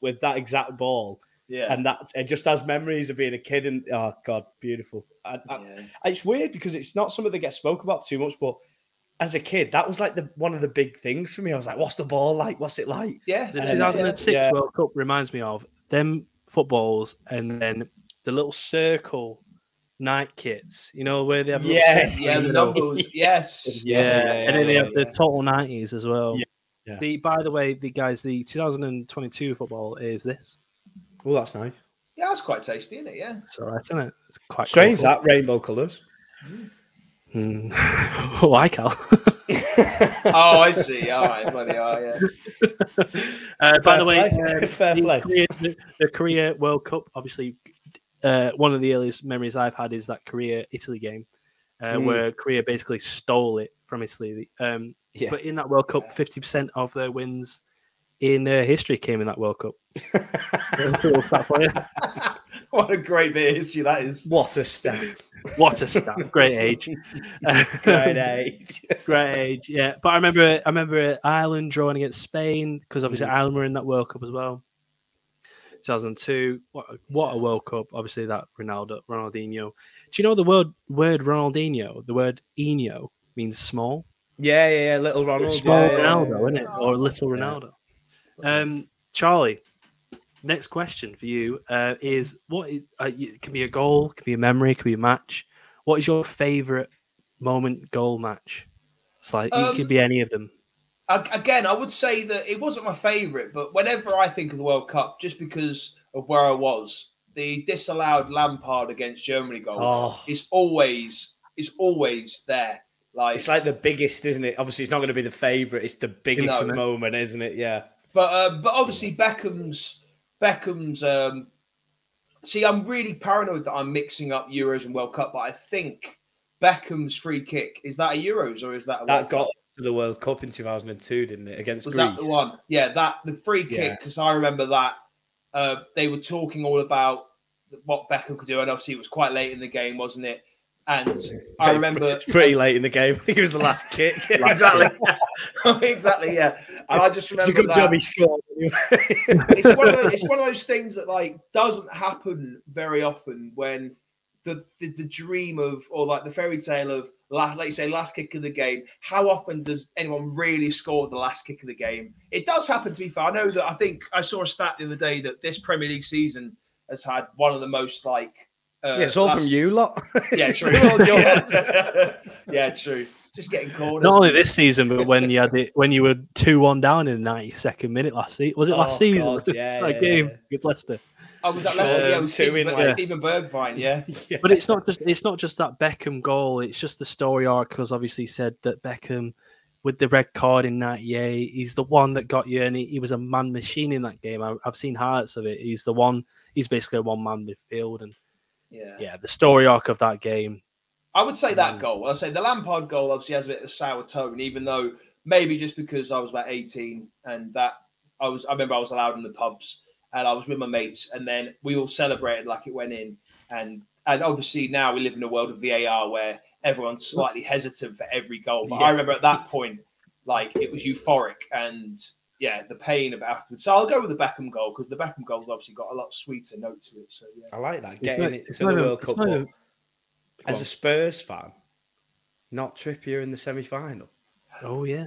with that exact ball, yeah, and that it just has memories of being a kid. And oh god, beautiful! I, yeah. I, it's weird because it's not something that gets spoke about too much, but as a kid, that was like the one of the big things for me. I was like, "What's the ball like? What's it like?" Yeah, the two thousand six yeah. World Cup reminds me of them footballs, and then the little circle night kits. You know where they have yeah, yeah, the numbers, yes, yeah, yeah, and then they have yeah. the total nineties as well. Yeah. Yeah. The by the way, the guys, the two thousand twenty-two football is this. Oh, that's nice. Yeah, that's quite tasty, isn't it? Yeah, it's all right, isn't it? It's quite strange colorful. That rainbow colours. Mm. Why, Cal? oh, I see. All right, bloody hell, yeah. Uh, by the way, um, fair play. The Korea, the Korea World Cup, obviously, uh, one of the earliest memories I've had is that Korea Italy game, uh, mm. where Korea basically stole it from Italy. Um, Yeah. But in that World Cup, fifty percent of their wins in uh, history came in that World Cup. What a great bit of history that is. What a stat. What a stat. Great age. Great age. Great age, yeah. But I remember I remember Ireland drawing against Spain because obviously mm-hmm. Ireland were in that World Cup as well. two thousand two What a, what a World Cup. Obviously, that Ronaldo, Ronaldinho. Do you know the word, word Ronaldinho, the word Inho means small? Yeah, yeah, yeah, little Ronald. Small yeah, Ronaldo, yeah, yeah. isn't it? Or little Ronaldo. Yeah. Um, Charlie, next question for you uh, is, what is, uh, it can be a goal, it can be a memory, it can be a match. What is your favourite moment goal match? It's like, um, it could be any of them. Again, I would say that it wasn't my favourite, but whenever I think of the World Cup, just because of where I was, the disallowed Lampard against Germany goal oh. is always is always there. Like, it's like the biggest, isn't it? Obviously, it's not going to be the favourite. It's the biggest you know, moment, isn't it? Yeah. But uh, but obviously, Beckham's Beckham's. Um, see, I'm really paranoid that I'm mixing up Euros and World Cup, but I think Beckham's free kick, is that a Euros or is that a World Cup? That got to the World Cup in two thousand two, didn't it? Against Greece. Was that the one? Yeah, that the free kick, because yeah. I remember that uh, they were talking all about what Beckham could do, and obviously it was quite late in the game, wasn't it? And I remember it's pretty late in the game. I think it was the last kick. Exactly. Exactly. Yeah. And I just remember it's a good that. job he scored. it's one of those, it's one of those things that like doesn't happen very often. When the, the the dream of or like the fairy tale of like you say last kick of the game. How often does anyone really score the last kick of the game? It does happen, to be fair. I know that I think I saw a stat the other day that this Premier League season has had one of the most like. Uh, yeah, it's all last... from you lot. Yeah, true. Yeah, true. Just getting called. Not only this season, but when you had it, when you were two one down in the ninety-second minute last season. Was it last oh, season? God, yeah, that yeah, game yeah. with Leicester. Oh, was that Leicester? Um, yeah, was Stephen, in, like, yeah. Stephen Bergwijn, yeah. yeah. But it's not just it's not just that Beckham goal. It's just the story arc, because obviously said that Beckham, with the red card in ninety-eight, he's the one that got you, and he, he was a man machine in that game. I, I've seen highlights of it. He's the one. He's basically a one-man midfield, and Yeah. yeah, the story arc of that game. I would say that um, goal. I'd say the Lampard goal obviously has a bit of a sour tone, even though maybe just because I was about eighteen and that I was, I remember I was allowed in the pubs and I was with my mates, and then we all celebrated like it went in. And and obviously now we live in a world of V A R where everyone's slightly hesitant for every goal. But yeah. I remember at that point, like it was euphoric and yeah, the pain of afterwards. So I'll go with the Beckham goal, because the Beckham goal's obviously got a lot sweeter note to it. So yeah, I like that, getting it's it it's to the World Cup. Not, as a Spurs fan, not Trippier in the semi-final. Oh yeah,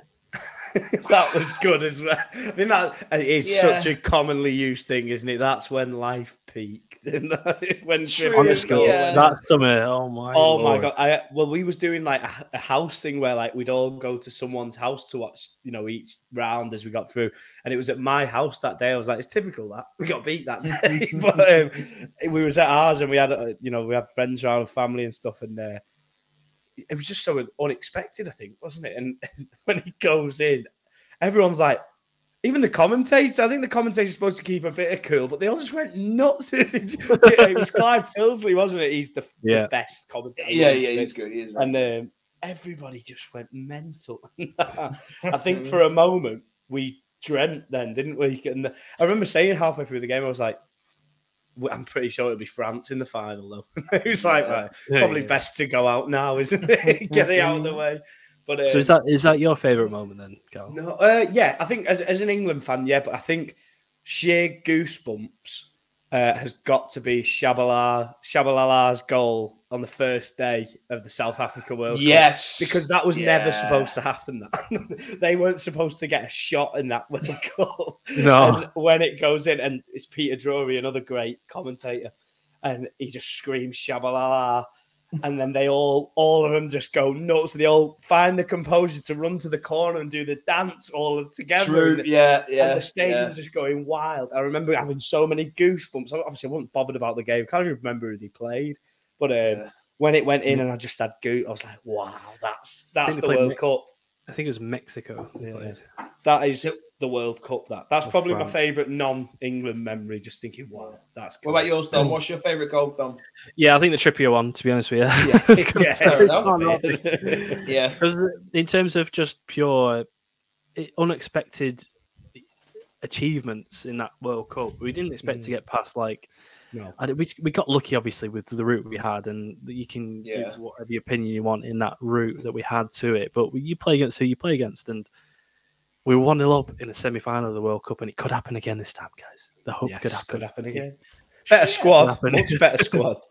that was good as well. I mean, that is yeah. such a commonly used thing, isn't it? That's when life peaked. When Trippier yeah. that's summer. Oh my, oh Lord. my god. I, well, we was doing like a, a house thing where like we'd all go to someone's house to watch, you know, each round as we got through. And it was at my house that day. I was like, it's typical that we got beat that day. But um, we was at ours, and we had, uh, you know, we had friends around, family and stuff, and there. Uh, It was just so unexpected, I think, wasn't it? And when he goes in, everyone's like, even the commentators, I think the commentators are supposed to keep a bit of cool, but they all just went nuts. It was Clive Tilsley, wasn't it? He's the, yeah. the best commentator. Yeah, yeah, he's good. He is, right. And um, everybody just went mental. I think for a moment, we dreamt then, didn't we? And I remember saying halfway through the game, I was like, I'm pretty sure it'll be France in the final, though. Who's yeah. like, well, yeah, probably yeah. best to go out now, isn't it? Get it out of the way. But um, so is that is that your favourite moment then, Carl? No, uh, yeah, I think as as an England fan, yeah, but I think sheer goosebumps uh, has got to be Shabalala, Shabalala's goal on the first day of the South Africa World yes. Cup. Yes. Because that was yeah. never supposed to happen. That They weren't supposed to get a shot in that World Cup. No. And when it goes in, and it's Peter Drury, another great commentator, and he just screams, Shabalala. And then they all, all of them just go nuts. They all find the composure to run to the corner and do the dance all together. True, and, yeah, yeah. And the stadium's yeah. just going wild. I remember having so many goosebumps. Obviously, I wasn't bothered about the game. I can't even remember who they played. But um, yeah. when it went in and I just had goot, I was like, wow, that's that's the World Me- Cup. I think it was Mexico. That is the World Cup. That That's or probably France. My favourite non-England memory, just thinking, wow, that's cool. What about yours, Dom? What's your favourite goal, Dom? Yeah, I think the Trippier one, to be honest with you. Yeah, yeah. yeah. Because in terms of just pure unexpected achievements in that World Cup, we didn't expect mm. to get past, like, No. And we we got lucky, obviously, with the route we had, and you can yeah. give whatever opinion you want in that route that we had to it. But you play against who you play against, and we were one nil up in the semi-final of the World Cup, and it could happen again this time, guys. The hope yes, could happen, could happen again. Better squad, much better squad.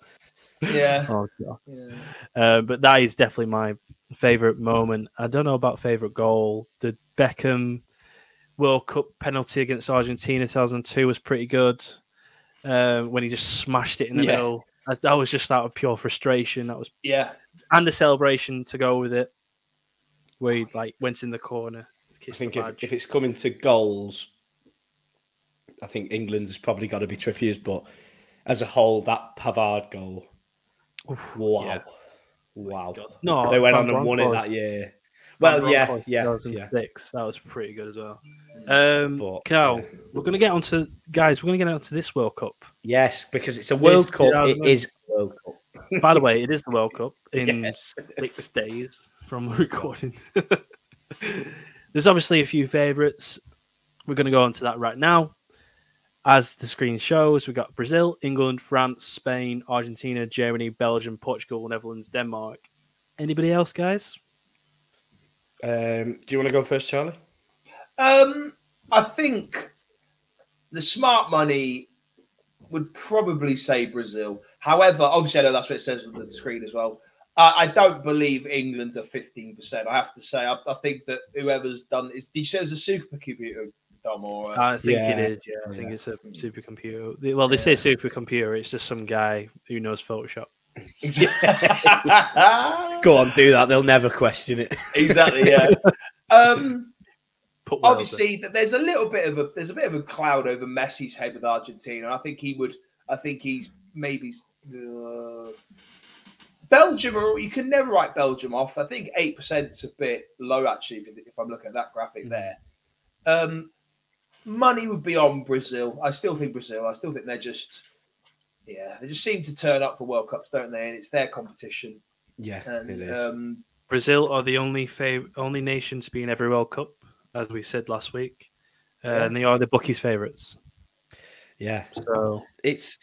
yeah. Oh, God. yeah. Uh, but that is definitely my favourite moment. I don't know about favourite goal. The Beckham World Cup penalty against Argentina two thousand two was pretty good. Uh, when he just smashed it in the yeah. middle. I, that was just out of pure frustration. That was yeah, and the celebration to go with it, where he like went in the corner. I think if, if it's coming to goals, I think England's has probably got to be Trippier's. But as a whole, that Pavard goal, Oof, wow, yeah. Wow. No, they went on and won it that year. Well, yeah, yeah, yeah. That was pretty good as well. Um, but, Cal, yeah. we're going to get onto guys. We're going to get onto this World Cup. Yes, because it's a World Cup. It is a World Cup. By the way, it is the World Cup in yes. six days from recording. There's obviously a few favourites. We're going to go onto that right now. As the screen shows, we've got Brazil, England, France, Spain, Argentina, Germany, Belgium, Portugal, Netherlands, Denmark. Anybody else, guys? Um, do you want to go first, Charlie? Um, I think the smart money would probably say Brazil. However, obviously, I know that's what it says on the screen as well. I, I don't believe England are fifteen percent. I have to say, I, I think that whoever's done is. Did you say it was a supercomputer, Dom? Or a, I think yeah, it is. Yeah, I yeah. think it's a supercomputer. Well, they yeah. say supercomputer. It's just some guy who knows Photoshop. Go on, do that. They'll never question it. Exactly. Yeah. Um, obviously, that there's a little bit of a there's a bit of a cloud over Messi's head with Argentina. I think he would. I think he's maybe uh, Belgium. Or you can never write Belgium off. I think eight percent's a bit low actually. If, if I'm looking at that graphic there, um, money would be on Brazil. I still think Brazil. I still think they're just. Yeah, they just seem to turn up for World Cups, don't they? And it's their competition. Yeah, and, it is. Um, Brazil are the only fav- only nation to be in every World Cup, as we said last week, uh, yeah. and they are the bookies' favourites. Yeah, so it's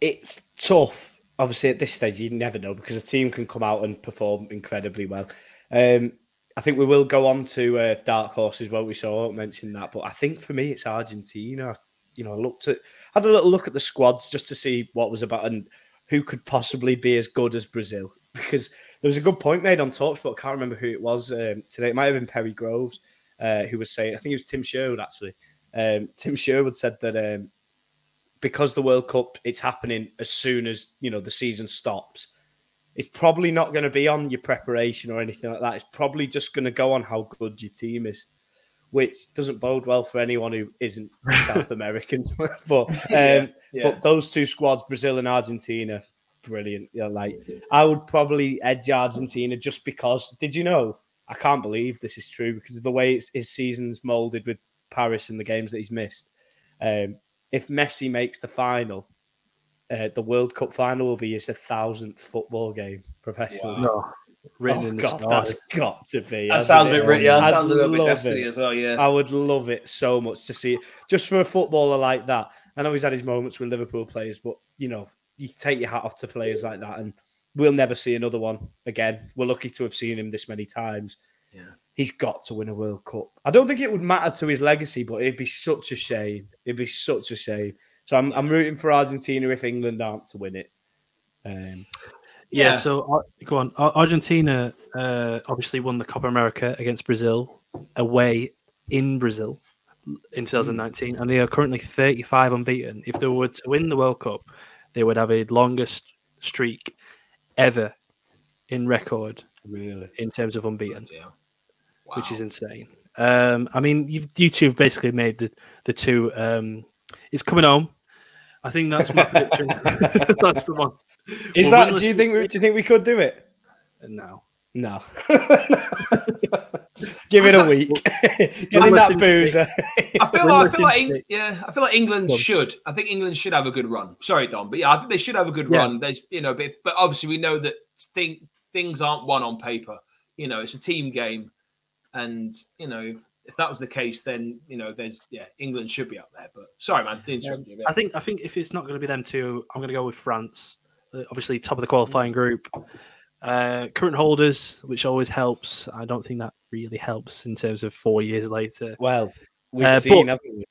it's tough. Obviously, at this stage, you never know because a team can come out and perform incredibly well. Um, I think we will go on to uh, dark horses, won't we? So I won't mention that. But I think for me, it's Argentina. You know, I looked at, had a little look at the squads just to see what was about and who could possibly be as good as Brazil. Because there was a good point made on TalkSport, I can't remember who it was um, today. It might have been Perry Groves uh, who was saying, I think it was Tim Sherwood actually. Um, Tim Sherwood said that um, because the World Cup, it's happening as soon as, you know, the season stops. It's probably not going to be on your preparation or anything like that. It's probably just going to go on how good your team is. Which doesn't bode well for anyone who isn't South American. but um, yeah, yeah. but those two squads, Brazil and Argentina, brilliant. Yeah, like I would probably edge Argentina just because. Did you know? I can't believe this is true because of the way it's, his season's molded with Paris and the games that he's missed. Um, if Messi makes the final, uh, the World Cup final will be his one thousandth football game professionally. Wow. Written oh, in the God, that's got to be. That sounds a bit written. Yeah, that sounds a little bit destiny as well. Yeah, I would love it so much to see it. Just for a footballer like that. I know he's had his moments with Liverpool players, but you know, you take your hat off to players like that, and we'll never see another one again. We're lucky to have seen him this many times. Yeah, he's got to win a World Cup. I don't think it would matter to his legacy, but it'd be such a shame. It'd be such a shame. So I'm, I'm rooting for Argentina if England aren't to win it. Um, Yeah, yeah, so go on. Argentina uh, obviously won the Copa America against Brazil away in Brazil in twenty nineteen, and they are currently thirty-five unbeaten. If they were to win the World Cup, they would have a longest streak ever in record, really, in terms of unbeaten, yeah. Wow. Which is insane. Um, I mean, you've, you two have basically made the the two. Um, it's coming home. I think that's my prediction. That's the one. Is well, that? Do you think? We, do you think we could do it? No, no. Give it a week. Give it that boozer. I feel like, I feel like Eng- yeah, I feel like England should. I think England should have a good run. Sorry, Don, but yeah, I think they should have a good yeah. run. There's, you know, but, if, but obviously we know that thing, things aren't won on paper. You know, it's a team game, and you know, if, if that was the case, then you know, there's yeah, England should be up there. But sorry, man, didn't yeah. you, I think I think if it's not going to be them two, I'm going to go with France. Obviously, top of the qualifying group. Uh, current holders, which always helps. I don't think that really helps in terms of four years later. Well, we've uh, seen, but, haven't we?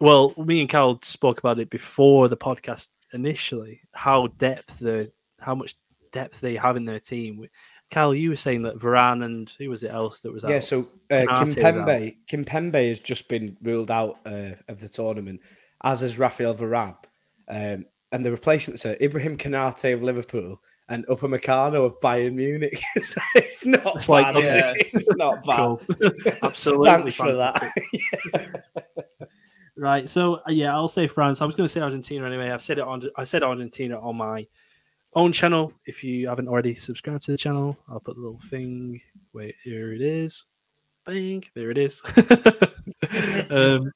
Well, me and Carl spoke about it before the podcast initially, how depth the, how much depth they have in their team. Carl, you were saying that Varane and who was it else that was out? Yeah, so uh, Kimpembe, Kimpembe has just been ruled out uh, of the tournament, as has Raphael Varane. Um, And the replacements are Ibrahim Kanate of Liverpool and Upper Meccano of Bayern Munich. So it's not it's bad. Like, yeah. It's not bad. Cool. Absolutely. Thanks for that. Yeah. Right. So yeah, I'll say France. I was going to say Argentina anyway. I've said it on. I said Argentina on my own channel. If you haven't already subscribed to the channel, I'll put the little thing. Wait, here it is. Bang, there it is. um,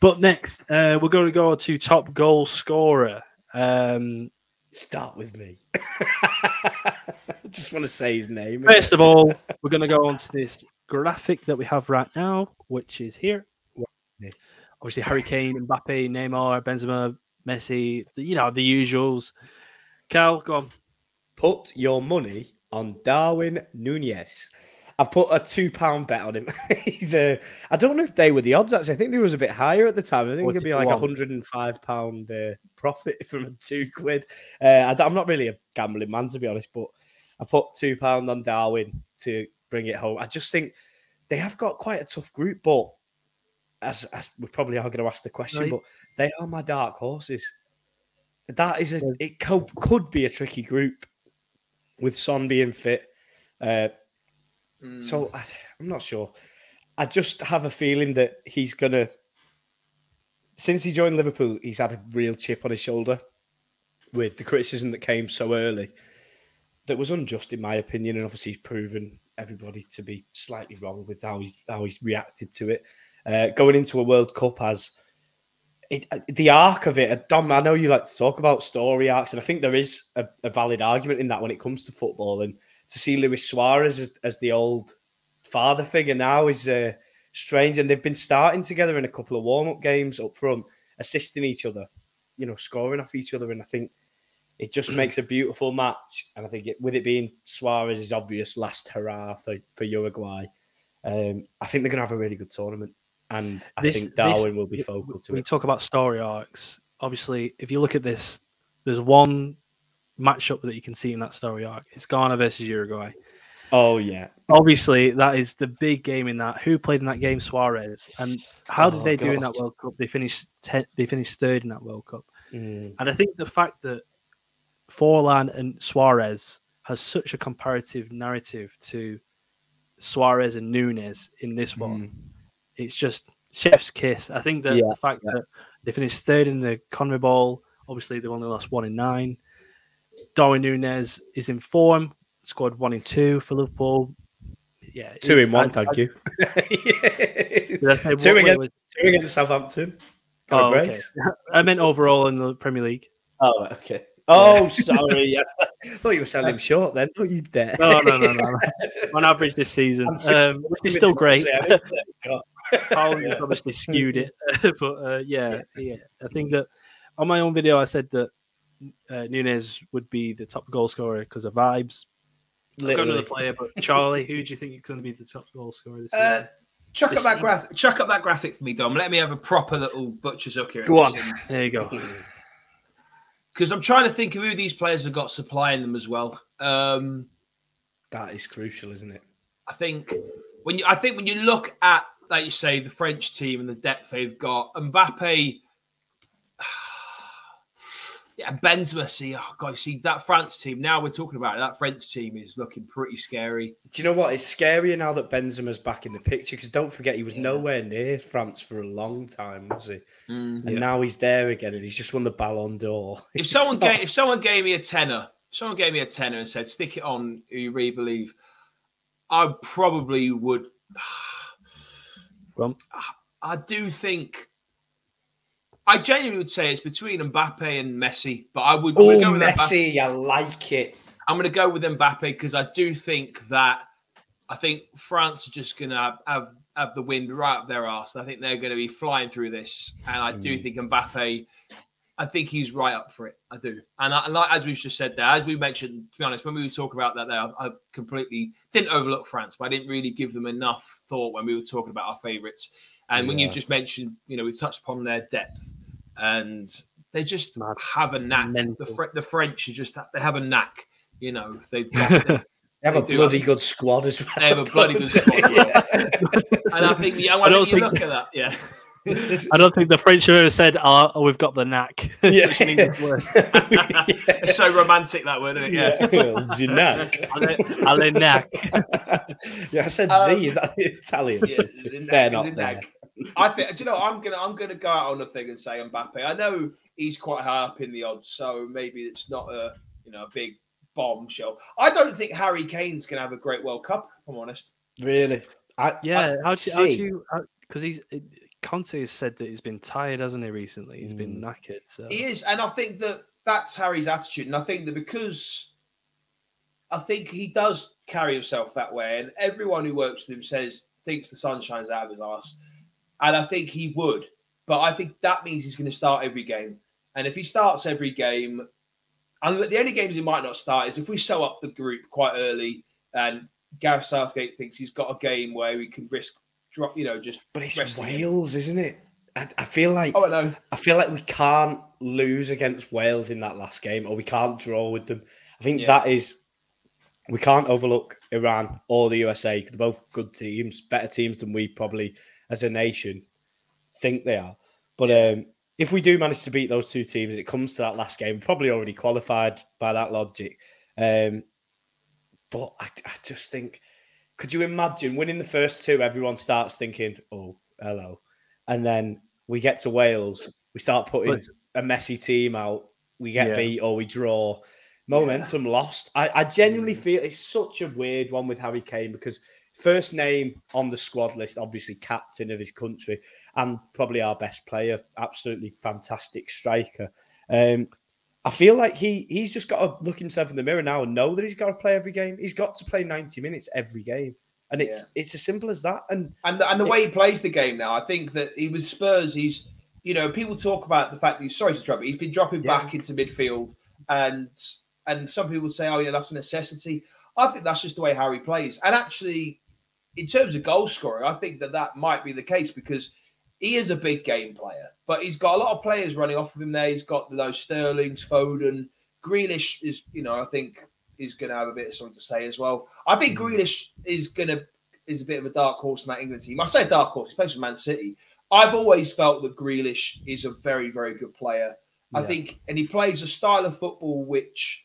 but next, uh, we're going to go to top goal scorer. Um, Start with me. I just want to say his name. First of all, we're going to go on to this graphic that we have right now, which is here. Obviously, Harry Kane, Mbappe, Neymar, Benzema, Messi, you know, the usuals. Cal, go on. Put your money on Darwin Nunez. I've put a two pound bet on him. He's a, I don't know if they were the odds, actually. I think they was a bit higher at the time. I think it'd be like a one hundred and five pound uh, profit from a two quid. Uh, I, I'm not really a gambling man, to be honest, but I put two pound on Darwin to bring it home. I just think they have got quite a tough group, but as, as we probably are going to ask the question, right. But they are my dark horses. That is a, it co- could be a tricky group with Son being fit. Uh, Mm. So I, I'm not sure. I just have a feeling that he's going to... Since he joined Liverpool, he's had a real chip on his shoulder with the criticism that came so early that was unjust, in my opinion, and obviously he's proven everybody to be slightly wrong with how he, how he's reacted to it. Uh, going into a World Cup as... It, the arc of it, Dom, I know you like to talk about story arcs, and I think there is a, a valid argument in that when it comes to football, and to see Luis Suarez as, as the old father figure now is uh, strange. And they've been starting together in a couple of warm-up games up front, assisting each other, you know, scoring off each other. And I think it just makes a beautiful match. And I think it, with it being Suarez's obvious last hurrah for, for Uruguay, um, I think they're going to have a really good tournament. And I this, think Darwin this, will be focal to it. We talk about story arcs. Obviously, if you look at this, there's one... matchup that you can see in that story arc. It's Ghana versus Uruguay. Oh, yeah. Obviously, that is the big game in that. Who played in that game? Suarez. And how did oh, they God. do in that World Cup? They finished ten, They finished third in that World Cup. Mm. And I think the fact that Forlan and Suarez has such a comparative narrative to Suarez and Nunez in this one, mm. it's just chef's kiss. I think that yeah, the fact yeah. that they finished third in the CONMEBOL, obviously they've only lost one in nine. Darwin Nunez is in form, scored one in two for Liverpool. Yeah, two in one, I, thank I, you. yeah. two, what, against, was, two against Southampton. Oh, okay. I meant overall in the Premier League. Oh, okay. Oh, yeah. sorry. I thought you were selling him short then. I thought you dare. No, no, no, no. On average this season, um, which is still great. Paul yeah. obviously skewed it. but uh, yeah, yeah, yeah. I think that on my own video, I said that Uh, Nunez would be the top goal scorer because of vibes. Literally. I've got another player, but Charlie, who do you think is going to be the top goal scorer this uh, season? Chuck this up that graph. Chuck up that graphic for me, Dom. Let me have a proper little butcher's hook here. Go on. Season. There you go. Because I'm trying to think of who these players have got supplying them as well. Um, that is crucial, isn't it? I think when you, I think when you look at, like you say, the French team and the depth they've got, Mbappe. Yeah, Benzema, see, oh, God, see, that France team, now we're talking about it, that French team is looking pretty scary. Do you know what? It's scarier now that Benzema's back in the picture, because don't forget, he was yeah. nowhere near France for a long time, was he? Mm, and yeah. now he's there again, and he's just won the Ballon d'Or. If someone, gave, if someone gave me a tenner, if someone gave me a tenner and said, stick it on who you really believe, I probably would... Well, I, I do think... I genuinely would say it's between Mbappe and Messi, but I would oh, go with Messi. Mbappe. I like it. I'm going to go with Mbappe because I do think that I think France are just going to have, have, have the wind right up their arse. I think they're going to be flying through this, and I do mm. think Mbappe. I think he's right up for it. I do, and, I, and like, as we've just said there, as we mentioned, to be honest, when we were talking about that, there, I, I completely didn't overlook France, but I didn't really give them enough thought when we were talking about our favourites. And yeah. when you just mentioned, you know, we touched upon their depth. And they just Mad. have a knack. The, Fre- the French are just they have a knack. You know, they've got, they, they have they a bloody have, good squad as well. They have a bloody good squad. Yeah. And I think yeah, I, I don't think you look the, at that. Yeah, I don't think the French have ever said, "Oh, oh we've got the knack." Yeah. Such an English word. yeah. It's so romantic that word, isn't it? Yeah, yeah. knack. Ale knack. Yeah, I said um, Z. Is that Italian? Yeah, they're not there. I think. Do you know? I'm gonna I'm gonna go out on a thing and say Mbappe. I know he's quite high up in the odds, so maybe it's not a you know a big bombshell. I don't think Harry Kane's gonna have a great World Cup, if I'm honest. Really? I, yeah. I, how do, how do you? Because he's. It, Conte has said that he's been tired, hasn't he, recently? He's been knackered. So. He is, and I think that that's Harry's attitude. And I think that because I think he does carry himself that way, and everyone who works with him says, thinks the sun shines out of his arse. And I think he would. But I think that means he's going to start every game. And if he starts every game, and the only games he might not start is if we sew up the group quite early and Gareth Southgate thinks he's got a game where we can risk drop, you know, just but it's Wales, him. Isn't it? I, I feel like oh, I know. I feel like we can't lose against Wales in that last game, or we can't draw with them. I think yeah. that is we can't overlook Iran or the U S A because they're both good teams, better teams than we probably as a nation think they are. But yeah. um, if we do manage to beat those two teams, and it comes to that last game, we're probably already qualified by that logic. Um, but I, I just think. Could you imagine winning the first two? Everyone starts thinking, oh, hello. And then we get to Wales. We start putting a messy team out. We get yeah. beat or we draw. Momentum yeah. lost. I, I genuinely feel it's such a weird one with Harry Kane because first name on the squad list, obviously captain of his country and probably our best player. Absolutely fantastic striker. Um I feel like he he's just got to look himself in the mirror now and know that he's got to play every game. He's got to play ninety minutes every game. And it's yeah. it's as simple as that. And and the, and the it, way he plays the game now, I think that he with Spurs, he's, you know, people talk about the fact that he's, sorry to drop it, he's been dropping yeah. back into midfield. And and some people say, oh, yeah, that's a necessity. I think that's just the way Harry plays. And actually, in terms of goal scoring, I think that that might be the case because he is a big game player, but he's got a lot of players running off of him there. He's got those Sterlings, Foden. Grealish is, you know, I think is going to have a bit of something to say as well. I think Grealish is going to is a bit of a dark horse in that England team. I say dark horse, he plays for Man City. I've always felt that Grealish is a very, very good player. I yeah. think, and he plays a style of football which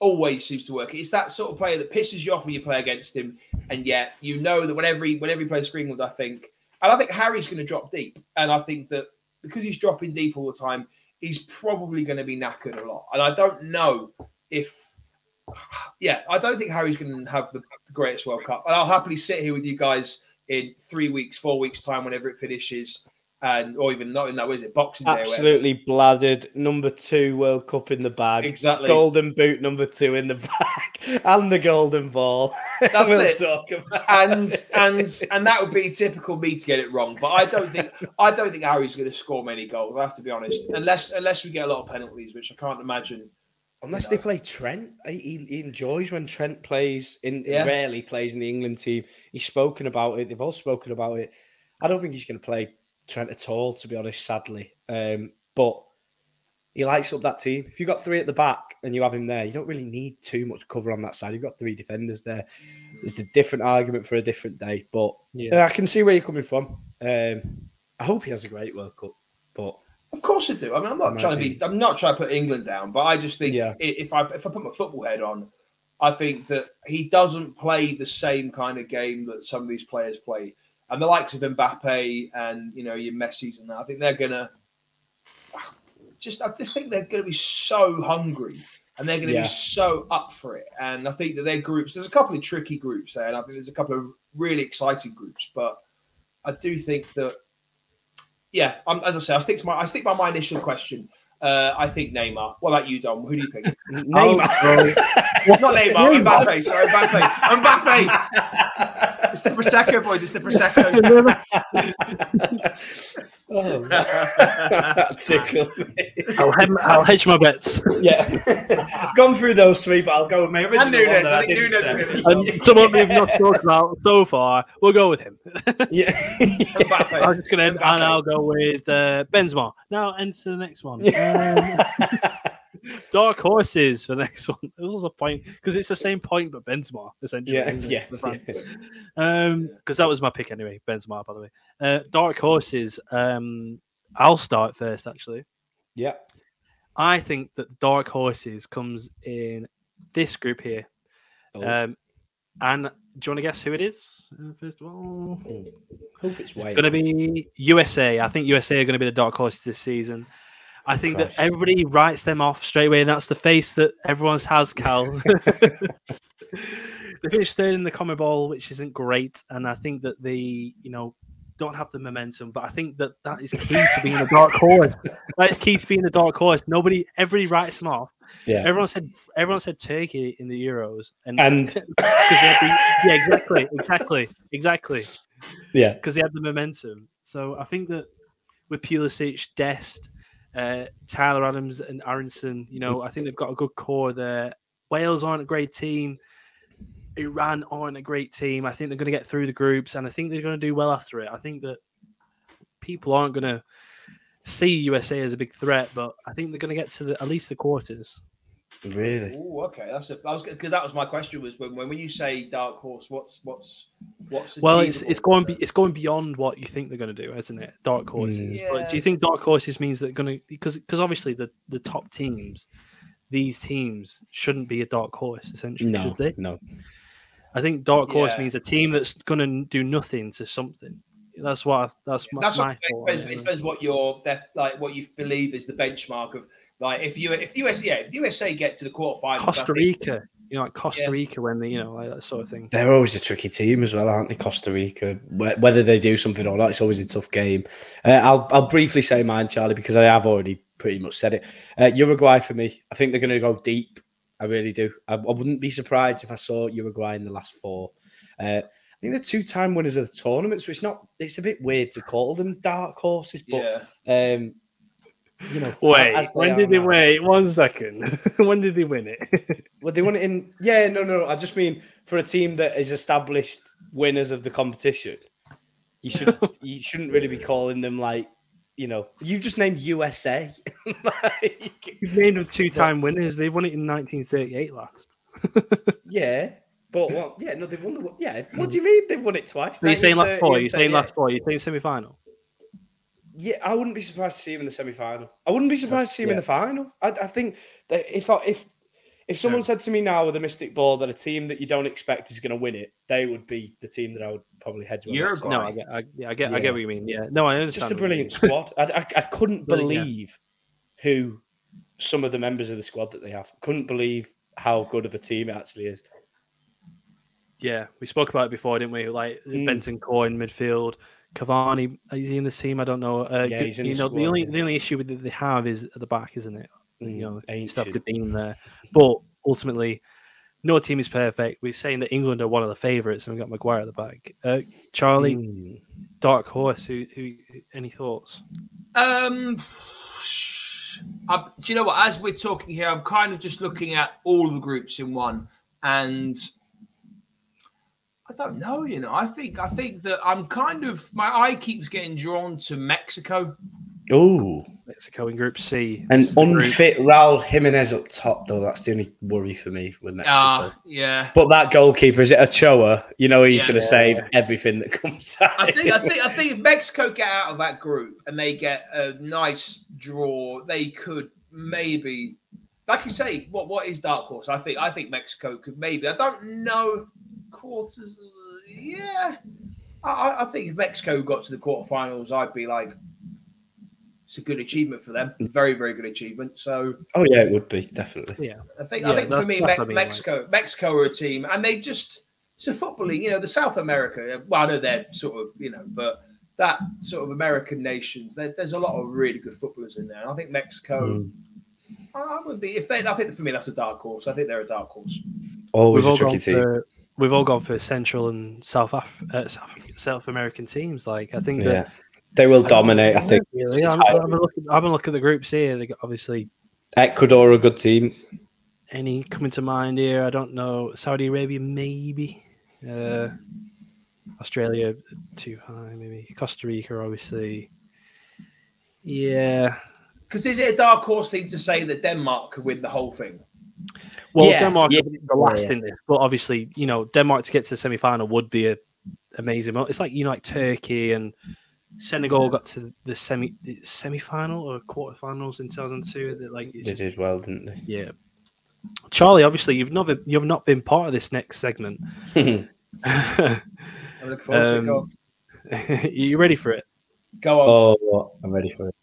always seems to work. It's that sort of player that pisses you off when you play against him, and yet you know that whenever he whenever he plays for England, I think. And I think Harry's going to drop deep. And I think that because he's dropping deep all the time, he's probably going to be knackered a lot. And I don't know if... Yeah, I don't think Harry's going to have the greatest World Cup. And I'll happily sit here with you guys in three weeks, four weeks' time, whenever it finishes. and Or even not in that, is it? Boxing Day. Absolutely bladdered. Number two World Cup in the bag. Exactly. Golden boot number two in the bag. And the golden ball. That's we'll it. Talk about and it. and and that would be typical me to get it wrong. But I don't think I don't think Harry's going to score many goals. I have to be honest, unless unless we get a lot of penalties, which I can't imagine. Unless you know. They play Trent, he, he enjoys when Trent plays. In yeah. rarely plays in the England team. He's spoken about it. They've all spoken about it. I don't think he's going to play Trent at all, to be honest. Sadly, um, but. He lights up that team. If you've got three at the back and you have him there, you don't really need too much cover on that side. You've got three defenders there. There's a different argument for a different day, but yeah. I can see where you're coming from. Um, I hope he has a great World Cup, but of course I do. I mean, I'm not trying to be. I'm not trying to put England down, but I just think yeah. if I if I put my football head on, I think that he doesn't play the same kind of game that some of these players play, and the likes of Mbappe and you know your Messi's and that. I think they're gonna. Just, I just think they're going to be so hungry and they're going to yeah. be so up for it. And I think that their groups, there's a couple of tricky groups there, and I think there's a couple of really exciting groups. But I do think that, yeah, I'm, as I say, I stick to my, I stick by my initial question. Uh, I think Neymar. What about you, Dom? Who do you think? Neymar. Oh, not Neymar. Mbappe. Sorry, Mbappe. Mbappe. It's the Prosecco, boys. It's the Prosecco. Oh, that tickled me. I'll, hem- I'll hedge my bets. Yeah. Gone through those three, but I'll go with my original. And Nunez. I think Nunez. And someone we've not talked about so far, we'll go with him. Yeah. Mbappe. I'm just going to end, Mbappe. And I'll go with uh, Benzema. Now, enter the next one. Yeah. Dark horses for the next one. There's also a point because it's the same point, but Benzema essentially. Yeah, yeah. Because um, that was my pick anyway. Benzema, by the way. Uh, dark horses. Um, I'll start first, actually. Yeah, I think that dark horses comes in this group here, oh. um, and Do you want to guess who it is? Uh, first of all, I hope it's, it's going to be U S A. I think U S A are going to be the dark horses this season. I think Gosh. that everybody writes them off straight away, and that's the face that everyone has, Cal. They finished third in the CONMEBOL, which isn't great, and I think that they, you know, don't have the momentum. But I think that that is key to being a dark horse. That is key to being a dark horse. Nobody, everybody writes them off. Yeah. Everyone said, everyone said Turkey in the Euros, and, and... Cause they had the, yeah, exactly, exactly, exactly. Yeah, because they had the momentum. So I think that with Pulisic, Dest, uh, Tyler Adams, and Aronson, you know, I think they've got a good core there. Wales aren't a great team. Iran aren't a great team. I think they're going to get through the groups, and I think they're going to do well after it. I think that people aren't going to see U S A as a big threat, but I think they're going to get to the, at least the quarters. Really? Ooh, okay, that's a, I was because that was my question was when, when when you say dark horse, what's what's what's well, it's it's going be, it's going beyond what you think they're going to do, isn't it? Dark horses. Yeah. But do you think dark horses means they're going to because because obviously the the top teams, these teams shouldn't be a dark horse essentially, no, should they? No. I think dark horse yeah. means a team that's going to do nothing to something. That's what I, that's yeah, my, that's my thought. I suppose what your def, like what you believe is the benchmark of like if you if U S yeah if U S A get to the quarterfinals, Costa Rica, think, you know, like Costa yeah. Rica when they you know like that sort of thing. They're always a tricky team as well, aren't they? Costa Rica, whether they do something or not, it's always a tough game. Uh, I'll I'll briefly say mine, Charlie, because I have already pretty much said it. Uh, Uruguay for me, I think they're going to go deep. I really do. I, I wouldn't be surprised if I saw Uruguay in the last four. Uh, I think they're two-time winners of the tournament, so it's not. It's a bit weird to call them dark horses, but yeah. um, you know. Wait, when did they now. wait? One second. When did they win it? Well, they won it in. Yeah, no, no, no. I just mean for a team that is established winners of the competition, you should you shouldn't really be calling them like. You know, you just named U S A. Like, you've named them two-time but, winners. They won it in nineteen thirty-eight last. Yeah, but well, yeah, no, they've won the. Yeah, what do you mean they've won it twice? You're saying last four. You're saying last four. You're saying semi-final. Yeah, I wouldn't be surprised to see him in the semi-final. I wouldn't be surprised That's, to see him yeah. in the final. I, I think that if I, if if someone yeah. said to me now with a mystic ball that a team that you don't expect is going to win it, they would be the team that I would probably head to. Uruguay. No, I get, I, yeah, I get, yeah. I get what you mean. Yeah, no, I understand. Just a brilliant squad. I, I, I couldn't believe yeah. who some of the members of the squad that they have. Couldn't believe how good of a team it actually is. Yeah, we spoke about it before, didn't we? Like mm. Benton Core in midfield, Cavani. Is he in the team? I don't know. Uh, yeah, he's in you the know, squad, the only yeah. the only issue that they have is at the back, isn't it? You know, Ancient. Stuff could be in there, but ultimately, no team is perfect. We're saying that England are one of the favourites, and we got Maguire at the back. Uh, Charlie, mm. dark horse. Who, who? Any thoughts? Um, I, do you know what? As we're talking here, I'm kind of just looking at all the groups in one, and I don't know. You know, I think I think that I'm kind of my eye keeps getting drawn to Mexico. Oh, Mexico in Group C. And unfit group. Raul Jimenez up top, though. That's the only worry for me with Mexico. Uh, yeah. But that goalkeeper, is it Ochoa? You know he's yeah, going to yeah, save yeah. everything that comes out. I think, I think, I think if Mexico get out of that group and they get a nice draw, they could maybe, like you say, what what is dark horse? I think I think Mexico could maybe. I don't know if quarters. Yeah. I, I think if Mexico got to the quarterfinals, I'd be like, it's a good achievement for them. Very, very good achievement. So, oh yeah, it would be definitely. Yeah, I think. Yeah, I think for me, Me- Mexico, right. Mexico are a team, and they just so footballing. You know, the South America. Well, I know they're sort of you know, but that sort of American nations. There, there's a lot of really good footballers in there. And I think Mexico. Mm. I would be if they. I think for me, that's a dark horse. I think they're a dark horse. Always a tricky team. For, we've all gone for Central and South Af- uh, South, South American teams. Like I think that. Yeah. They will dominate, I, I think. Really. I'm, I'm looking, I'm looking at the groups here. They got obviously Ecuador, a good team. Any coming to mind here? I don't know. Saudi Arabia, maybe. Uh, Australia, too high, maybe. Costa Rica, obviously. Yeah. Because is it a dark horse thing to say that Denmark could win the whole thing? Well, yeah. Denmark is yeah. the last yeah. in this, but obviously, you know, Denmark to get to the semi-final would be an amazing moment. It's like you know, like Turkey and. Senegal got to the semi semi final or quarterfinals in two thousand two. That like they did well, didn't they? Yeah. Charlie, obviously you've never you've not been part of this next segment. I'm looking forward um, to it. Go on. Are you ready for it? Go on. Oh, I'm ready for it.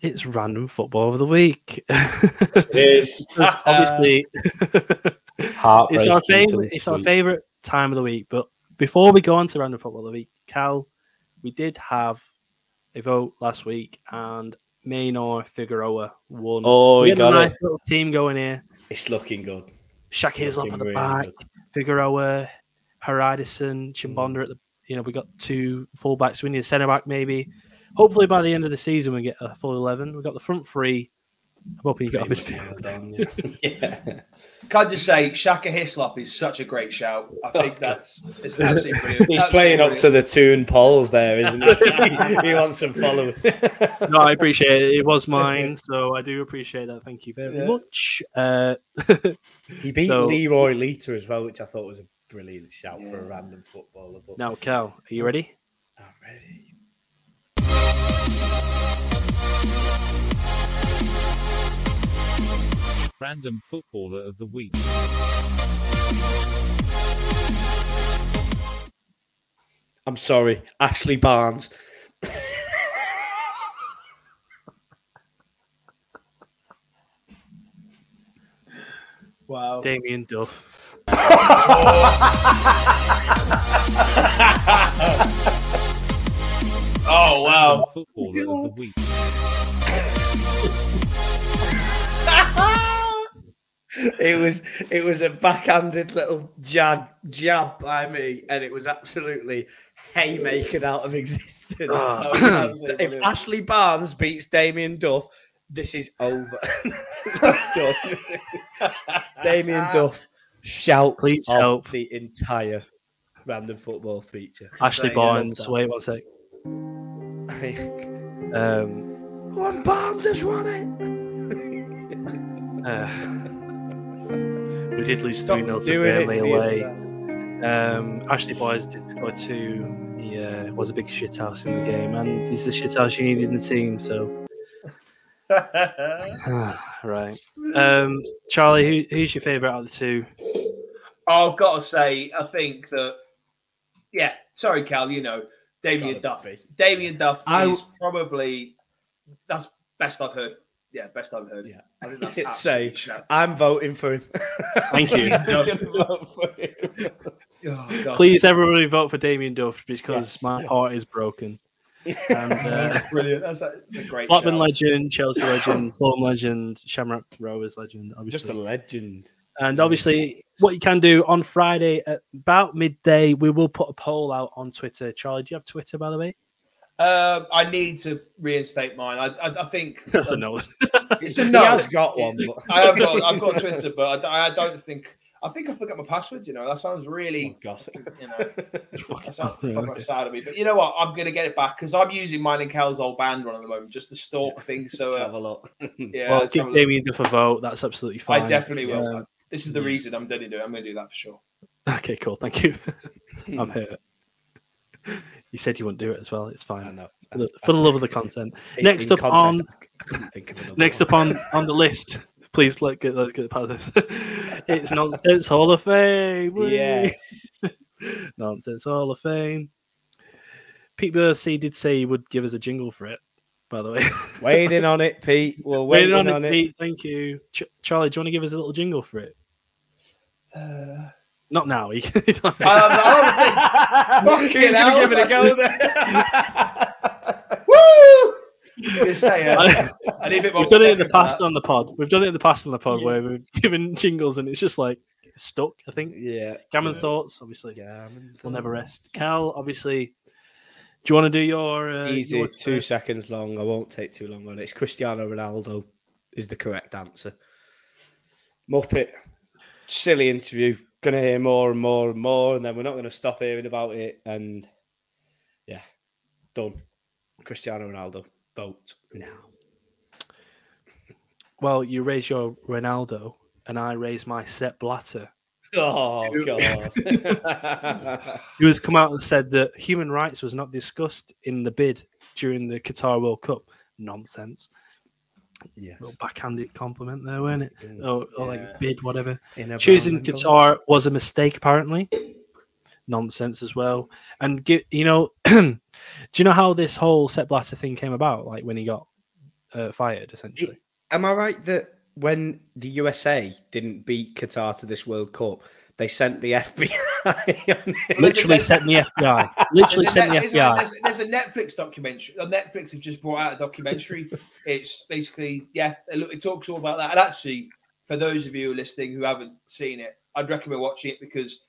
It's random football of the week. It is. Obviously, it's our favorite. It's our favorite time of the week. But before we go on to random football of the week, Cal, we did have a vote last week, and Maynor Figueroa won. Oh, we you got a nice it. Little team going here. It's looking good. Shakir's up at the really back. Good. Figueroa, Haridison, Chimbonda at the. You know, we got two fullbacks. We need a centre back, maybe. Hopefully, by the end of the season, we get a full eleven. We've got the front three. I'm hoping you got a midfield down. Yeah. Yeah. Can't just say Shaka Hislop is such a great shout. I think that's it's absolutely brilliant. He's absolutely playing brilliant. Up to the tune polls there, isn't he? He wants some followers. No, I appreciate it. It was mine, so I do appreciate that. Thank you very yeah. much. Uh, he beat so, Leroy Leiter as well, which I thought was a brilliant shout yeah. for a random footballer. But... Now, Cal, are you ready? I'm ready. Random footballer of the week. I'm sorry, Ashley Barnes. Wow. Damien Duff. Oh, wow. Random footballer of the week. It was it was a backhanded little jab jab by me, and it was absolutely haymakered out of existence. Oh, absolutely if brilliant. Ashley Barnes beats Damien Duff, this is over. Damien Duff, shout please help the entire random football feature. Ashley Barnes, wait one sec. um, One Barnes has won it. uh, We did lose three nil to Burnley away. Um, Ashley Boyes did score two. He uh, was a big shithouse in the game, and he's the shithouse you need in the team. So, right, um, Charlie, who, who's your favourite out of the two? Oh, I've got to say, I think that, yeah. Sorry, Cal, you know Damien Duff. Be. Damien Duff I... is probably that's best I've heard. Yeah, best I've heard. Yeah, I think that's say, I'm voting for him. Thank you. Vote for him. Oh, God. Please, everybody, vote for Damien Duff because yeah. my heart is broken. And, uh, brilliant. That's a, that's a great. Blackburn legend, Chelsea legend, Fulham legend, Shamrock Rovers legend. Obviously, just a legend. And obviously, what you can do on Friday at about midday, we will put a poll out on Twitter. Charlie, do you have Twitter, by the way? Um, I need to reinstate mine. I, I, I think that's um, a no. It's a no. He has got one. But... I have got. I've got Twitter, but I, I don't think. I think I forgot my passwords. You know, that sounds really. Oh, you know, that's fucking side of me. But you know what? I'm gonna get it back because I'm using mine and Cal's old band run at the moment just to stalk yeah. things. So uh, have a lot. Yeah, well, give Damien Duff a vote. That's absolutely fine. I definitely yeah. will. This is the yeah. reason I'm going to do it. I'm going to do that for sure. Okay, cool. Thank you. I'm here. You said you wouldn't do it as well. It's fine. I know. I, I, For the love of the content. In, next in up contest, on, I couldn't think of next one. Up on, on the list. Please let's get let's get part of this. It's Nonsense Hall of Fame. Yeah. Nonsense Hall of Fame. Pete Bursey did say he would give us a jingle for it. By the way, waiting on it, Pete. We're waiting, waiting on, on it, it, Pete. Thank you, Ch- Charlie. Do you want to give us a little jingle for it? Uh... Not now. You don't I don't think. Fucking hell. Give it a go there. Woo! Just say it. I, I need a bit more. We've done it in the past that. on the pod. We've done it in the past on the pod yeah. where we've given jingles and it's just like stuck, I think. Yeah. Gammon yeah. Thoughts, obviously. Gammon We'll thought. Never rest. Cal, obviously, do you want to do your... Uh, Easy. Your two first? Seconds long. I won't take too long on it. It's Cristiano Ronaldo is the correct answer. Muppet. Silly interview. Going to hear more and more and more, and then we're not going to stop hearing about it. And yeah, done. Cristiano Ronaldo, vote now. Well, you raise your Ronaldo, and I raise my Sepp Blatter. Oh, God. Who has come out and said that human rights was not discussed in the bid during the Qatar World Cup. Nonsense. Yeah, little backhanded compliment there, weren't it? Mm, or, or yeah. like bid, whatever. Choosing Qatar was a mistake, apparently. nonsense as well. And get, you know, do you know how this whole Sepp Blatter thing came about? Like when he got uh, fired, essentially. Am I right that when the U S A didn't beat Qatar to this World Cup, they sent the F B I? On it. Literally sent the F B I. Literally sent the F B I. There's, there's a Netflix documentary. Netflix have just brought out a documentary. It's basically, yeah, it, it talks all about that. And actually, for those of you listening who haven't seen it, I'd recommend watching it because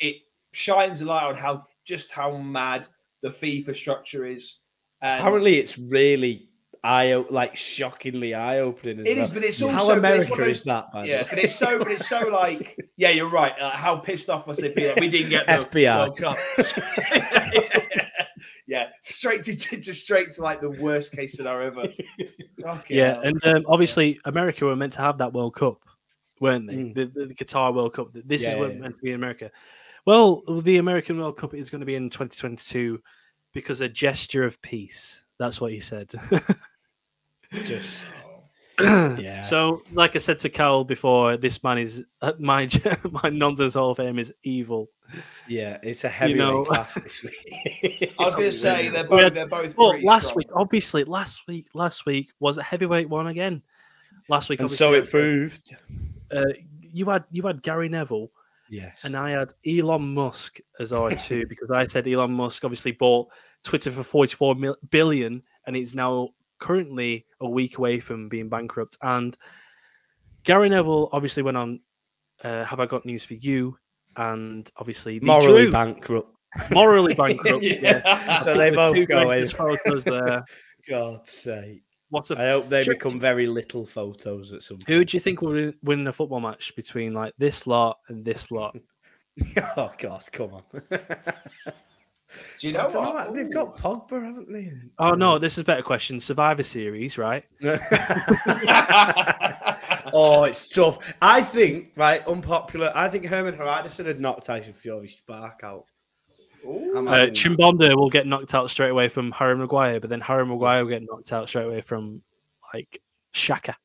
it shines a light on how just how mad the FIFA structure is. And apparently, it's really eye like shockingly eye opening. It well. is, but it's also how America it's those, is that? By yeah, but it's so, but it's so like yeah, you're right. Like, how pissed off must they be? Like, we didn't get the F B I World Cup. Yeah, straight to just straight to like the worst case scenario ever. Okay, yeah, and um, obviously America were meant to have that World Cup, weren't they? Mm. The, the, the Qatar World Cup. This yeah, is what yeah, meant yeah. to be in America. Well, the American World Cup is going to be in twenty twenty-two because a gesture of peace. That's what he said. Just yeah. So, like I said to Carl before, this man is uh, my my nonsense Hall of Fame is evil. Yeah, it's a heavyweight you know? class this week. I was going to say they're both. They're both well, last strong. week, obviously, last week, last week was a heavyweight one again. Last week, and obviously, so it proved. Uh, you had you had Gary Neville. Yes. And I had Elon Musk as our two because I said Elon Musk obviously bought Twitter for forty-four billion and it's now currently a week away from being bankrupt. And Gary Neville obviously went on uh, Have I Got News for You? And obviously morally drew. bankrupt. Morally bankrupt, yeah. yeah. So they both go in. There. God's sake. What's a f- I hope they become very little photos at some point. Who do you think will win a football match between like this lot and this lot? Oh, God, come on. Do you know what? Know. They've got Pogba, haven't they? Oh, no, this is a better question. Survivor Series, right? Oh, it's tough. I think, right, unpopular, I think Herman Haraldsson had knocked Tyson Fury's spark out. Uh, Chimbonda will get knocked out straight away from Harry Maguire, but then Harry Maguire will get knocked out straight away from like Shaka.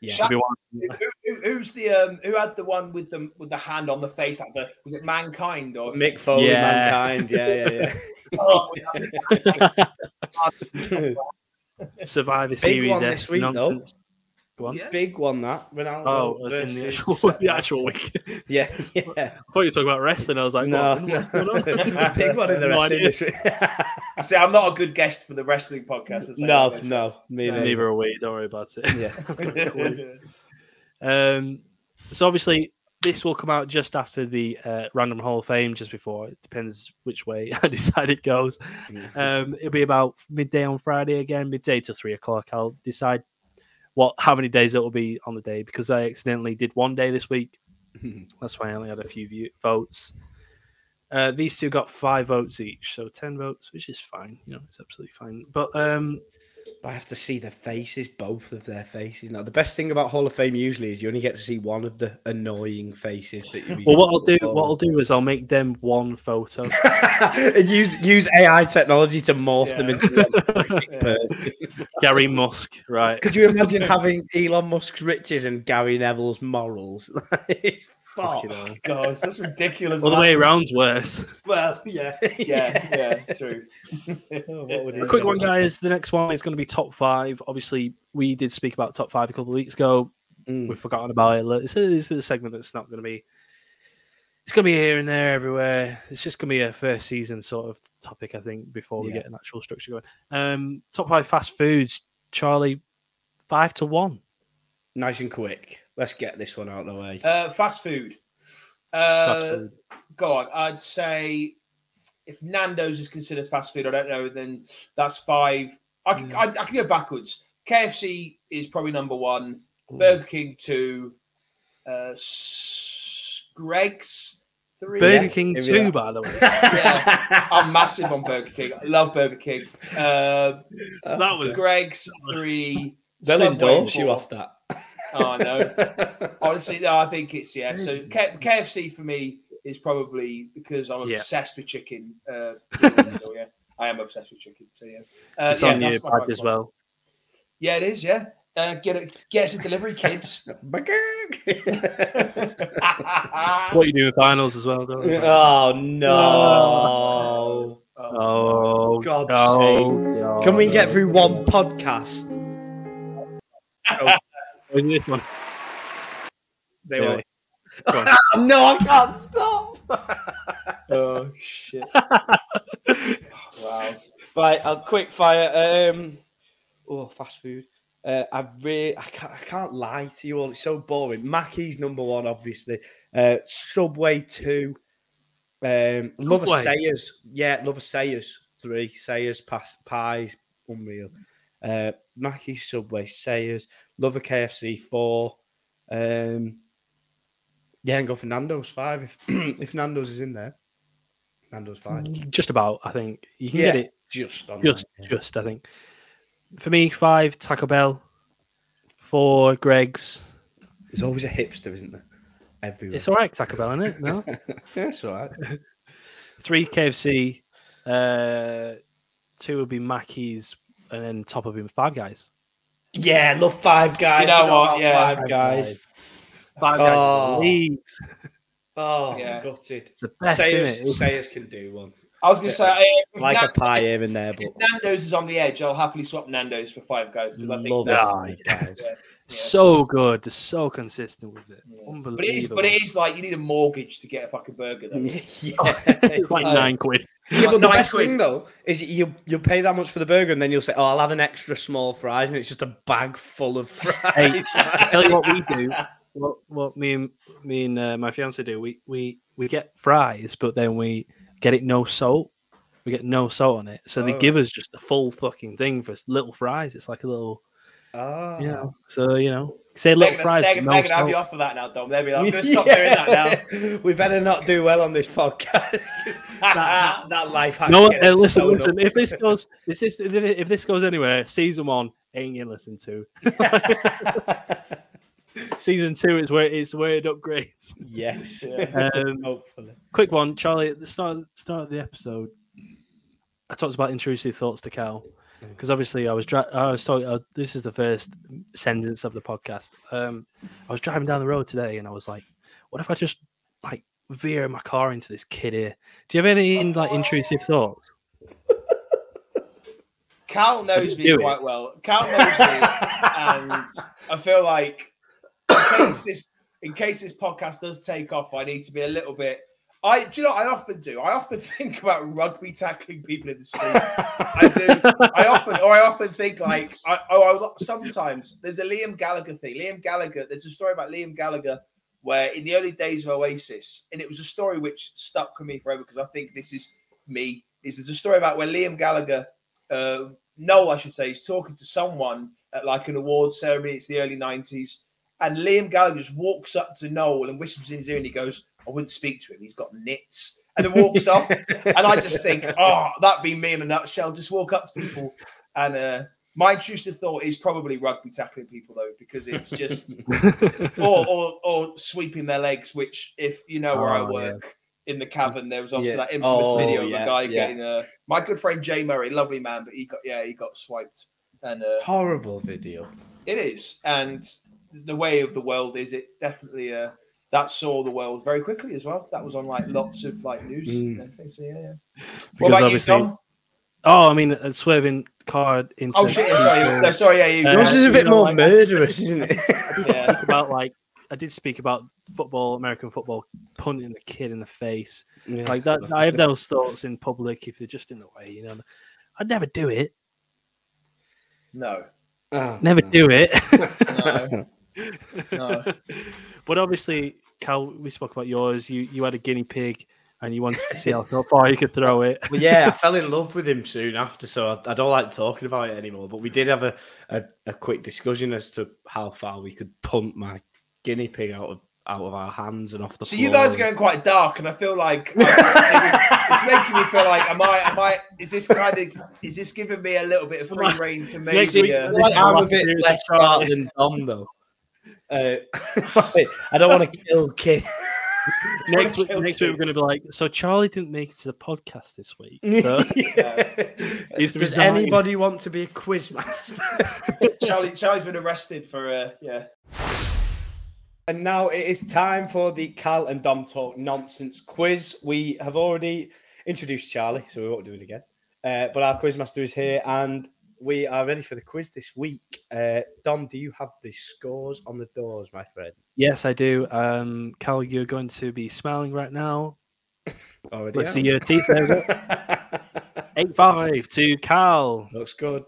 Yeah, Shaka. Who, who, who's the um, who had the one with the with the hand on the face? At the was it Mankind or Mick Foley? Yeah. Mankind, yeah, yeah, yeah. Oh, Survivor Series this week, nonsense. One. Yeah. Big one that Ronaldo. Oh, versus in the actual, the actual week. Yeah, yeah. I thought you were talking about wrestling. I was like, no, what, what's going on? Big one in the wrestling industry. See, I'm not a good guest for the wrestling podcast. No, no, no, me neither. Neither are we. Don't worry about it. Yeah. um. So obviously, this will come out just after the uh, Random Hall of Fame, just before. It depends which way I decide it goes. Um, it'll be about midday on Friday again, midday to three o'clock. I'll decide. What? How many days it will be on the day? Because I accidentally did one day this week. That's why I only had a few view, votes. Uh, these two got five votes each, so ten votes, which is fine. You know, it's absolutely fine. But um, but I have to see the faces, both of their faces. Now, the best thing about Hall of Fame usually is you only get to see one of the annoying faces. That you well, what I'll do, before. what I'll do is I'll make them one photo and use use A I technology to morph yeah. them into. Yeah. Gary Musk, right? Could you imagine having Elon Musk's riches and Gary Neville's morals? Fuck, oh, God, that's ridiculous. All the way around's worse. Well, yeah, yeah, yeah, yeah true. Oh, what would a quick one, guys. The next one is going to be top five. Obviously, we did speak about top five a couple of weeks ago. Mm. We've forgotten about it. This is a segment that's not going to be. It's going to be here and there, everywhere. It's just going to be a first season sort of topic, I think, before we yeah. get an actual structure going. Um, top five fast foods, Charlie, five to one. Nice and quick. Let's get this one out of the way. Uh, fast food. Uh, fast food. Go on. I'd say if Nando's is considered fast food, I don't know, then that's five. I can, mm. I, I can go backwards. K F C is probably number one. Ooh. Burger King, two. Uh, S- Greg's, three. Burger yeah. King, Maybe two, that. by the way. Yeah. I'm massive on Burger King. I love Burger King. Uh, that was Greg's, three. They'll indulge you off that. Oh, no. Honestly, no, I think it's, yeah. So K- KFC for me is probably because I'm obsessed yeah. with chicken. Uh, yeah, I am obsessed with chicken. So, yeah. Uh, it's yeah, on your bag as well. Yeah, it is, yeah. Uh, get it. Get us a delivery, kids. What you do in finals as well, don't you? Oh no! Oh, oh God! No. No. Can we get through one podcast? Oh. This one? They anyway. Won't. No, I can't stop. Oh shit! Wow. Right, I'll quick fire. Um, oh, fast food. Uh, I really, I can't, I can't lie to you all. It's so boring. Mackey's number one, obviously. Uh, Subway two. Um, love a Sayers, yeah. Love a Sayers three. Sayers pass, pies, unreal. Uh, Mackey's, Subway, Sayers. Love a K F C four. Um, yeah, and go for Nando's five if if Nando's is in there. Nando's five. Just about, I think you can yeah, get it. Just, on just, that, yeah. just. I think. For me, five, Taco Bell. Four, Greg's. There's always a hipster, isn't there? Everywhere. It's all right, Taco Bell, isn't it? No? Yeah, it's all right. Three, K F C. Uh, two would be Mackey's. And then top would be Five Guys. Yeah, love Five Guys. Do you know what? Yeah, Five Guys. Five Guys oh. in the Leeds. Oh, yeah. Gutted. It's the best, Sayers, it? Sayers can do one. I was going to say, like Nando's, a pie here and there, but if Nando's is on the edge, I'll happily swap Nando's for Five Guys because I think that's guys. Yeah, yeah. So good. They're so consistent with it. Yeah. Unbelievable. But it, is, but it is like you need a mortgage to get a fucking burger, though. Yeah. It's like uh, nine quid. Yeah, but like the best quid. thing, though, is you, you'll pay that much for the burger and then you'll say, oh, I'll have an extra small fries, and it's just a bag full of fries. Hey, I tell you what we do. What, what me and, me and uh, my fiancé do, we, we, we get fries, but then we... Get it no salt. We get no salt on it. So oh. they give us just the full fucking thing for little fries. It's like a little... Oh. You know, so, you know. Say little they're fries. They're going no to have you off for that now, Dom. They'll be like, I'm going to stop yeah. doing that now. We better not do well on this podcast. that, that, that life hack. No, uh, listen, listen. If this, goes, if, this, if this goes anywhere, season one ain't you listen to. Season two is where it's where it upgrades. Yes, yeah. um, hopefully. Quick one, Charlie. At the start, start of the episode, I talked about intrusive thoughts to Cal because obviously I was dri- I was talking. Uh, this is the first sentence of the podcast. Um, I was driving down the road today, and I was like, "What if I just like veer my car into this kid here?" Do you have any like intrusive thoughts? Cal knows me quite it? well. Cal knows me, and I feel like. In case this, in case this podcast does take off, I need to be a little bit. I do you know what I often do? I often think about rugby tackling people in the street. I do. I often, or I often think like, I, oh, I, sometimes there's a Liam Gallagher thing. Liam Gallagher. There's a story about Liam Gallagher where in the early days of Oasis, and it was a story which stuck with me forever because I think this is me. Is there's a story about where Liam Gallagher, uh, Noel, I should say, is talking to someone at like an awards ceremony. It's the early nineties. And Liam Gallagher just walks up to Noel and whispers in his ear and he goes, I wouldn't speak to him. He's got nits. And then walks off. And I just think, oh, that'd be me in a nutshell. Just walk up to people. And uh, my intrusive thought is probably rugby tackling people, though, because it's just... or, or or sweeping their legs, which, if you know where oh, I work, yeah. in the cavern, there was obviously yeah. that infamous oh, video yeah, of a guy yeah. getting... Uh, my good friend Jay Murray, lovely man, but he got, yeah, he got swiped. And uh, horrible video. It is. And... the way of the world is it definitely uh that saw the world very quickly as well. That was on like lots of like news mm. and everything. So yeah, yeah. What because about you, Tom? Oh, I mean a swerving car into oh shit, sorry, no, sorry, yeah, you uh, yours is a bit know, more like, murderous, isn't it? Yeah, about like I did speak about football, American football, punting the kid in the face. Yeah. Like that I have those thoughts in public if they're just in the way, you know. I'd never do it. No. Oh, never no. do it. No. No. But obviously, Cal, we spoke about yours. You you had a guinea pig, and you wanted to see how far you could throw it. Well, yeah, I fell in love with him soon after, so I, I don't like talking about it anymore. But we did have a, a, a quick discussion as to how far we could punt my guinea pig out of out of our hands and off the. So floor. You guys are going quite dark, and I feel like I just, it's making me feel like, am I? Am I? Is this kind of? Is this giving me a little bit of free reign to maybe? Uh, I'm a bit less dark than Dom, though. Uh, I don't want to kill kids. next week, next week we're going to be like, so Charlie didn't make it to the podcast this week. So yeah. Does resigned. Anybody want to be a quiz master? Charlie, Charlie's been arrested for, uh, yeah. And now it is time for the Cal and Dom Talk Nonsense quiz. We have already introduced Charlie, so we won't do it again. Uh, but our quiz master is here, and we are ready for the quiz this week. Uh, Dom, do you have the scores on the doors, my friend? Yes, I do. Um, Cal, you're going to be smiling right now. Already Let's am. see your teeth. There we go. eight five to Cal. Looks good.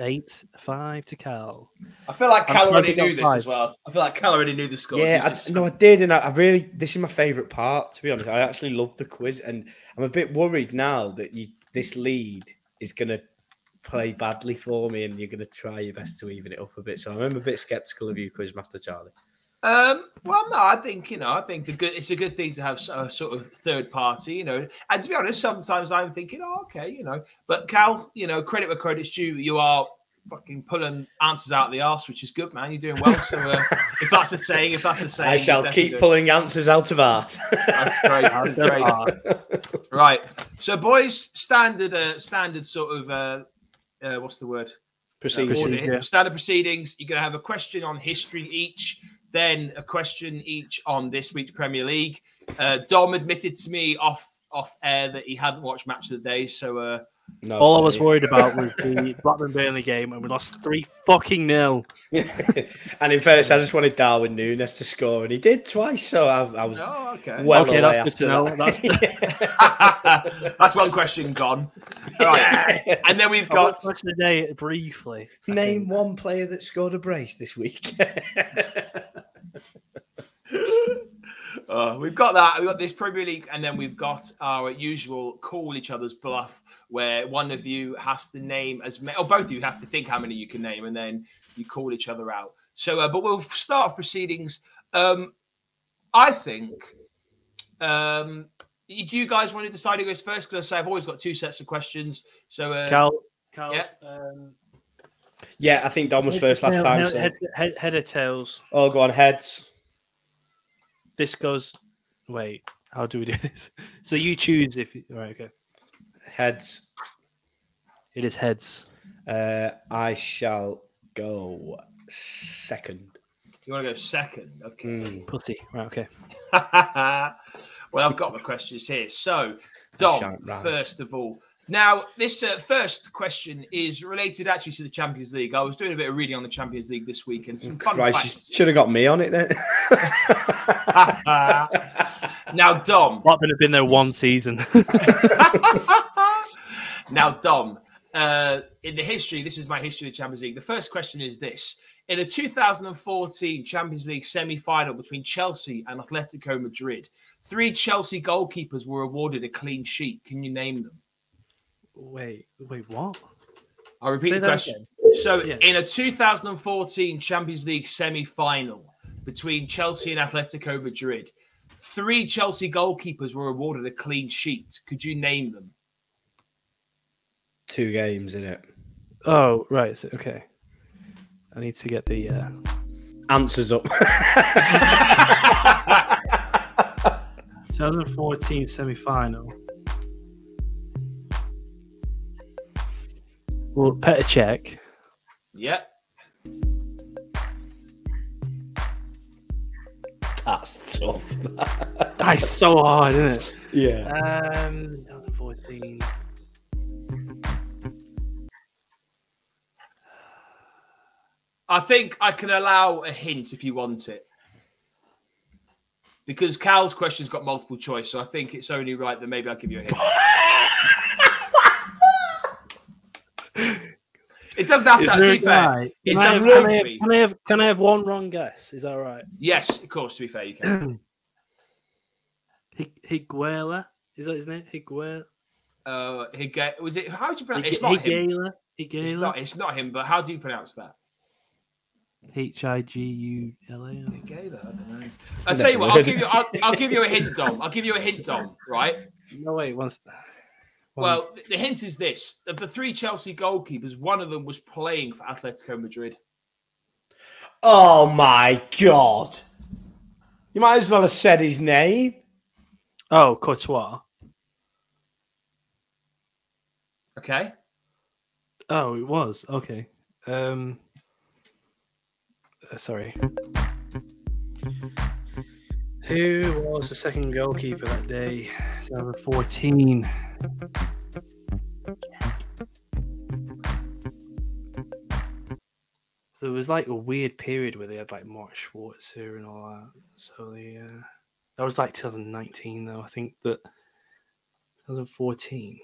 eight five to Cal. I feel like Cal already knew this five. as well. I feel like Cal already knew the scores. Yeah, I, just... no, I did. And I, I really, this is my favourite part, to be honest. I actually love the quiz. And I'm a bit worried now that you this lead is going to play badly for me, and you're going to try your best to even it up a bit. So I'm a bit sceptical of you, Quizmaster Charlie. Um, well, no, I think, you know, I think the good, it's a good thing to have a sort of third party, you know, and to be honest, sometimes I'm thinking, oh, okay, you know, but Cal, you know, credit where credit's due, you are fucking pulling answers out of the arse, which is good, man. You're doing well. So uh, if that's the saying, if that's the saying, I shall keep pulling answers out of arse. That's great. That's great. Right. So boys, standard, uh, standard sort of, uh, Uh, what's the word? Proceedings. Uh, standard proceedings. You're going to have a question on history each, then a question each on this week's Premier League. Uh, Dom admitted to me off off air that he hadn't watched Match of the Day, so uh, no, all sorry. I was worried about was the Blackburn Burnley game, and we lost three fucking nil. And in fairness, I just wanted Darwin Nunez to score, and he did twice. So I, I was oh, okay. well okay, away that's after that. That's, the... that's one question gone. All right, yeah. And then we've got Match of the Day briefly. Name one player that scored a brace this week. Uh, we've got that. We've got this Premier League, and then we've got our usual call each other's bluff, where one of you has to name as many, or both of you have to think how many you can name, and then you call each other out. So, uh, but we'll start off proceedings. Um, I think. Um, do you guys want to decide who goes first? Because I say I've always got two sets of questions. So, uh, Cal, Cal, yeah. Um... yeah, I think Dom was first last time. So. Head, head, head or tails? Oh, go on, heads. This goes. Wait, how do we do this? So you choose if. All right, okay. Heads. It is heads. Uh, I shall go second. You want to go second? Okay. Mm. Pussy. Right, okay. Well, I've got my questions here. So, Dom, first of all. Now, this uh, first question is related actually to the Champions League. I was doing a bit of reading on the Champions League this week, and some fun Christ, facts. Should have got me on it then. Now, Dom. Might have been there one season. Now, Dom, uh, in the history, this is my history of the Champions League. The first question is this. In a two thousand fourteen Champions League semi-final between Chelsea and Atletico Madrid, three Chelsea goalkeepers were awarded a clean sheet. Can you name them? Wait, wait, what? I'll repeat Say the question. Again. So, yeah. In a two thousand fourteen Champions League semi-final between Chelsea and Atletico Madrid, three Chelsea goalkeepers were awarded a clean sheet. Could you name them? Two games, innit? Oh, right. So, okay. I need to get the uh... answers up. twenty fourteen semi-final. Well, Petr Cech. Yep. That's tough. That is so hard, isn't it? Yeah. Um, fourteen. I think I can allow a hint if you want it. Because Cal's question's got multiple choice, so I think it's only right that maybe I'll give you a hint. It doesn't have to be fair. It doesn't have to be. Can I have can I have one wrong guess? Is that right? Yes, of course. To be fair, you can. Higuela, is that his name? Higuela. Uh, Higuela. Was it? How do you pronounce? H- it's not Higuela. him. Higuela. It's not. It's not him. But how do you pronounce that? H I G U L A. Higuela. I don't know. I'll tell you what. I'll give you. I'll, I'll give you a hint, Dom. I'll give you a hint, Dom. Right? No wait. One second. Well, the hint is this. Of the three Chelsea goalkeepers, one of them was playing for Atletico Madrid. Oh, my God. You might as well have said his name. Oh, Courtois. Okay. Oh, it was. Okay. Um, uh, sorry. Who was the second goalkeeper that day? twenty fourteen. So there was like a weird period where they had like Mark Schwarzer and all that. So they, uh, that was like twenty nineteen though. I think that twenty fourteen.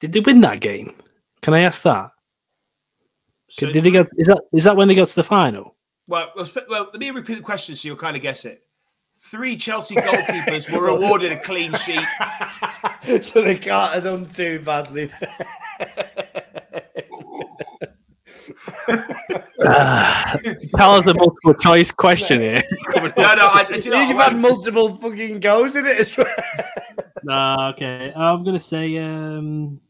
Did they win that game? Can I ask that? So Did they go? Is that is that when they got to the final? Well, well, well, let me repeat the question so you'll kind of guess it. Three Chelsea goalkeepers were awarded a clean sheet, so they can't have done too badly. uh, tell us a multiple choice question here. no, no, I, I, do you know, you've had multiple fucking goals in it as well. Nah, okay. I'm gonna say. Um...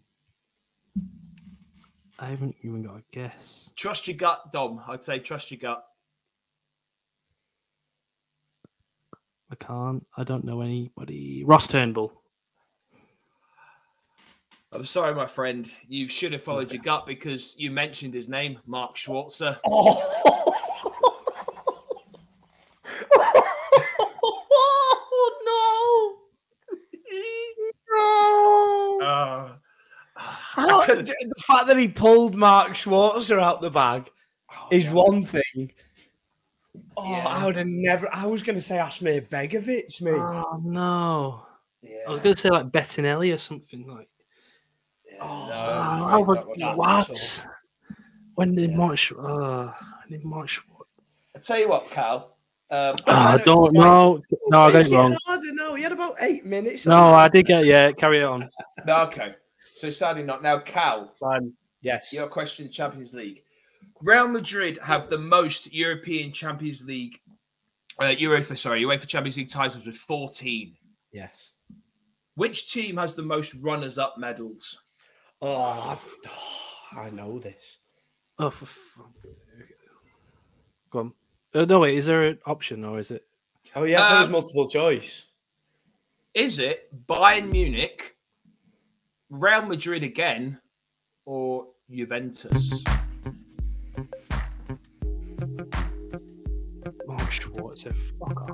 I haven't even got a guess. Trust your gut, Dom. I'd say trust your gut. I can't. I don't know anybody. Ross Turnbull. I'm sorry, my friend. You should have followed your gut because you mentioned his name, Mark Schwarzer. Oh, oh no. No. Uh. I don't, I the fact that he pulled Mark Schwarzer out the bag oh, is God. one thing. Oh, yeah. I would have never. I was going to say Asmir Begovic, mate. Oh no! Yeah. I was going to say like Bettinelli or something like. Yeah, oh, no, no, no, no, what? When did yeah. Mark? Uh, when did Mark? I tell you what, Cal. Um, oh, I, I don't know. No, I got it wrong. I don't know. He had about eight minutes. No, I did get. Yeah, carry it on. Okay. So sadly not. Now, Cal, um, yes. Your question, Champions League. Real Madrid have the most European Champions League, uh, UEFA, sorry, UEFA Champions League titles with fourteen. Yes. Which team has the most runners-up medals? Oh, oh I know this. Oh, for fuck's sake. Go on. Uh, no, wait, is there an option or is it? Oh, yeah, um, that was multiple choice. Is it Bayern Munich, Real Madrid again, or Juventus? Mark Schwarzer, fuck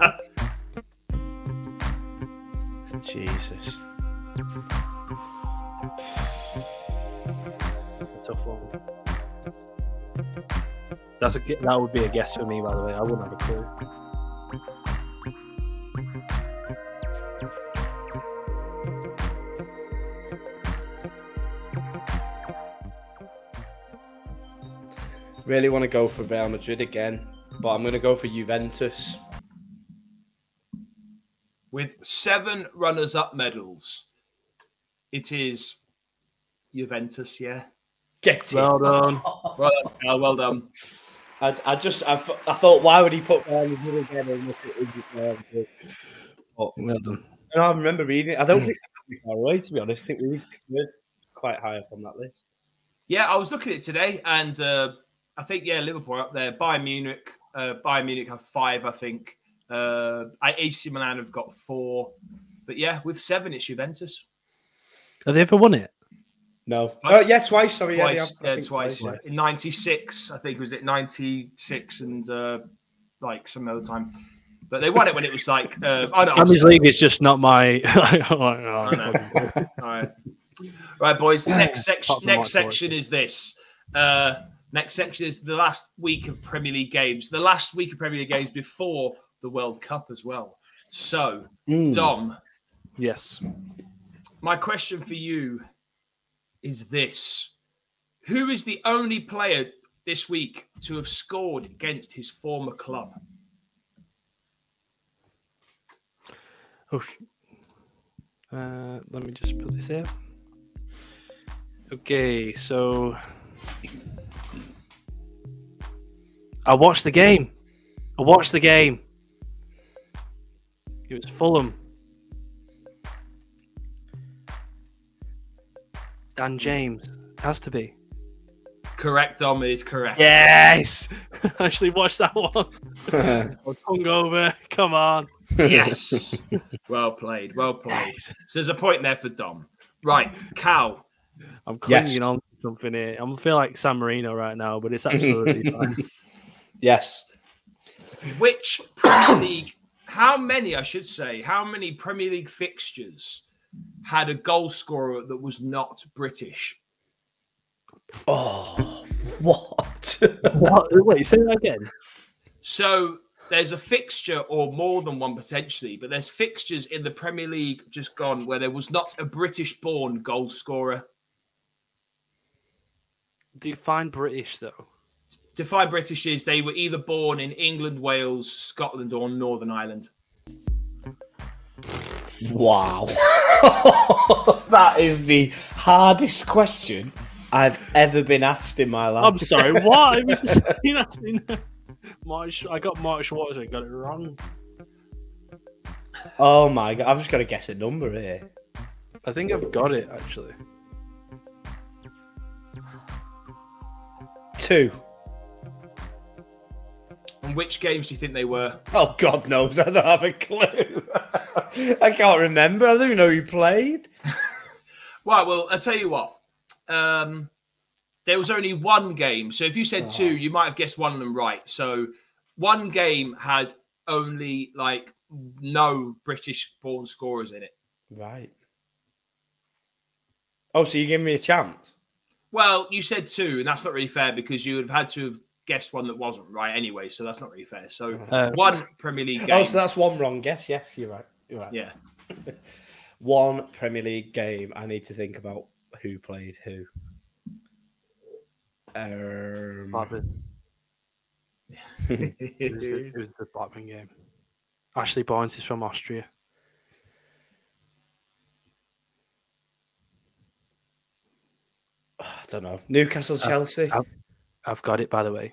off. Jesus. Tough one. That's a, that would be a guess for me, by the way. I wouldn't have a clue. Really want to go for Real Madrid again, but I'm going to go for Juventus. With seven runners-up medals, it is Juventus, yeah. Get it. Well done. Well done, Cal, well done. I, I just, I, I thought, why would he put Real Madrid again? And it oh, well done. And I remember reading it. I don't think we far away, to be honest. I think we were quite high up on that list. Yeah, I was looking at it today, and... Uh, I think, yeah, Liverpool up there. Bayern Munich, uh, Bayern Munich have five, I think. Uh, A C Milan have got four. But, yeah, with seven, it's Juventus. Have they ever won it? No. Oh, yeah, twice. Sorry, twice, yeah, have, yeah twice. twice. Yeah. In ninety-six, I think, was it ninety-six and, uh, like, some other time. But they won it when it was, like... Uh, oh, no, Champions League is just not my... oh, no. All right. Right, boys, next, sec- next section board. is this. Uh... Next section is the last week of Premier League games. The last week of Premier League games before the World Cup as well. So, mm. Dom. Yes. My question for you is this. Who is the only player this week to have scored against his former club? Oh, uh, let me just put this out. Okay, so... I watched the game. I watched the game. It was Fulham. Dan James. It has to be. Correct, Dom, is correct. Yes! I actually watched that one. Hung over. Come on. Yes. Well played. Well played. So there's a point there for Dom. Right. Cal. I'm clinging yes. on to something here. I feel like San Marino right now, but it's absolutely fine. Yes. Which Premier League, how many, I should say, how many Premier League fixtures had a goal scorer that was not British? Oh, what? What? Wait, say that again. So there's a fixture, or more than one potentially, but there's fixtures in the Premier League just gone where there was not a British-born goal scorer. Define British, though. Define British is they were either born in England, Wales, Scotland, or Northern Ireland. Wow. That is the hardest question I've ever been asked in my life. I'm sorry, what? I, just, you know, March, I got March Waters and got it wrong. Oh my God, I've just got to guess a number here. I think I've got it, actually. Two. And which games do you think they were? Oh, God knows. I don't have a clue. I can't remember. I don't even know who played. Right, well, I'll tell you what. Um, there was only one game. So if you said oh. two, you might have guessed one of them right. So one game had only, like, no British-born scorers in it. Right. Oh, so you gave me a chance? Well, you said two, and that's not really fair because you would have had to have guessed one that wasn't right anyway, so that's not really fair. So uh, one Premier League game. Oh, so that's one wrong guess. Yes, you're right. You're right. Yeah. One Premier League game. I need to think about who played who. Um... Blackburn. it, was the, it was the Blackburn game. Ashley Barnes is from Austria. I don't know. Newcastle, Chelsea. I've, I've, I've got it, by the way.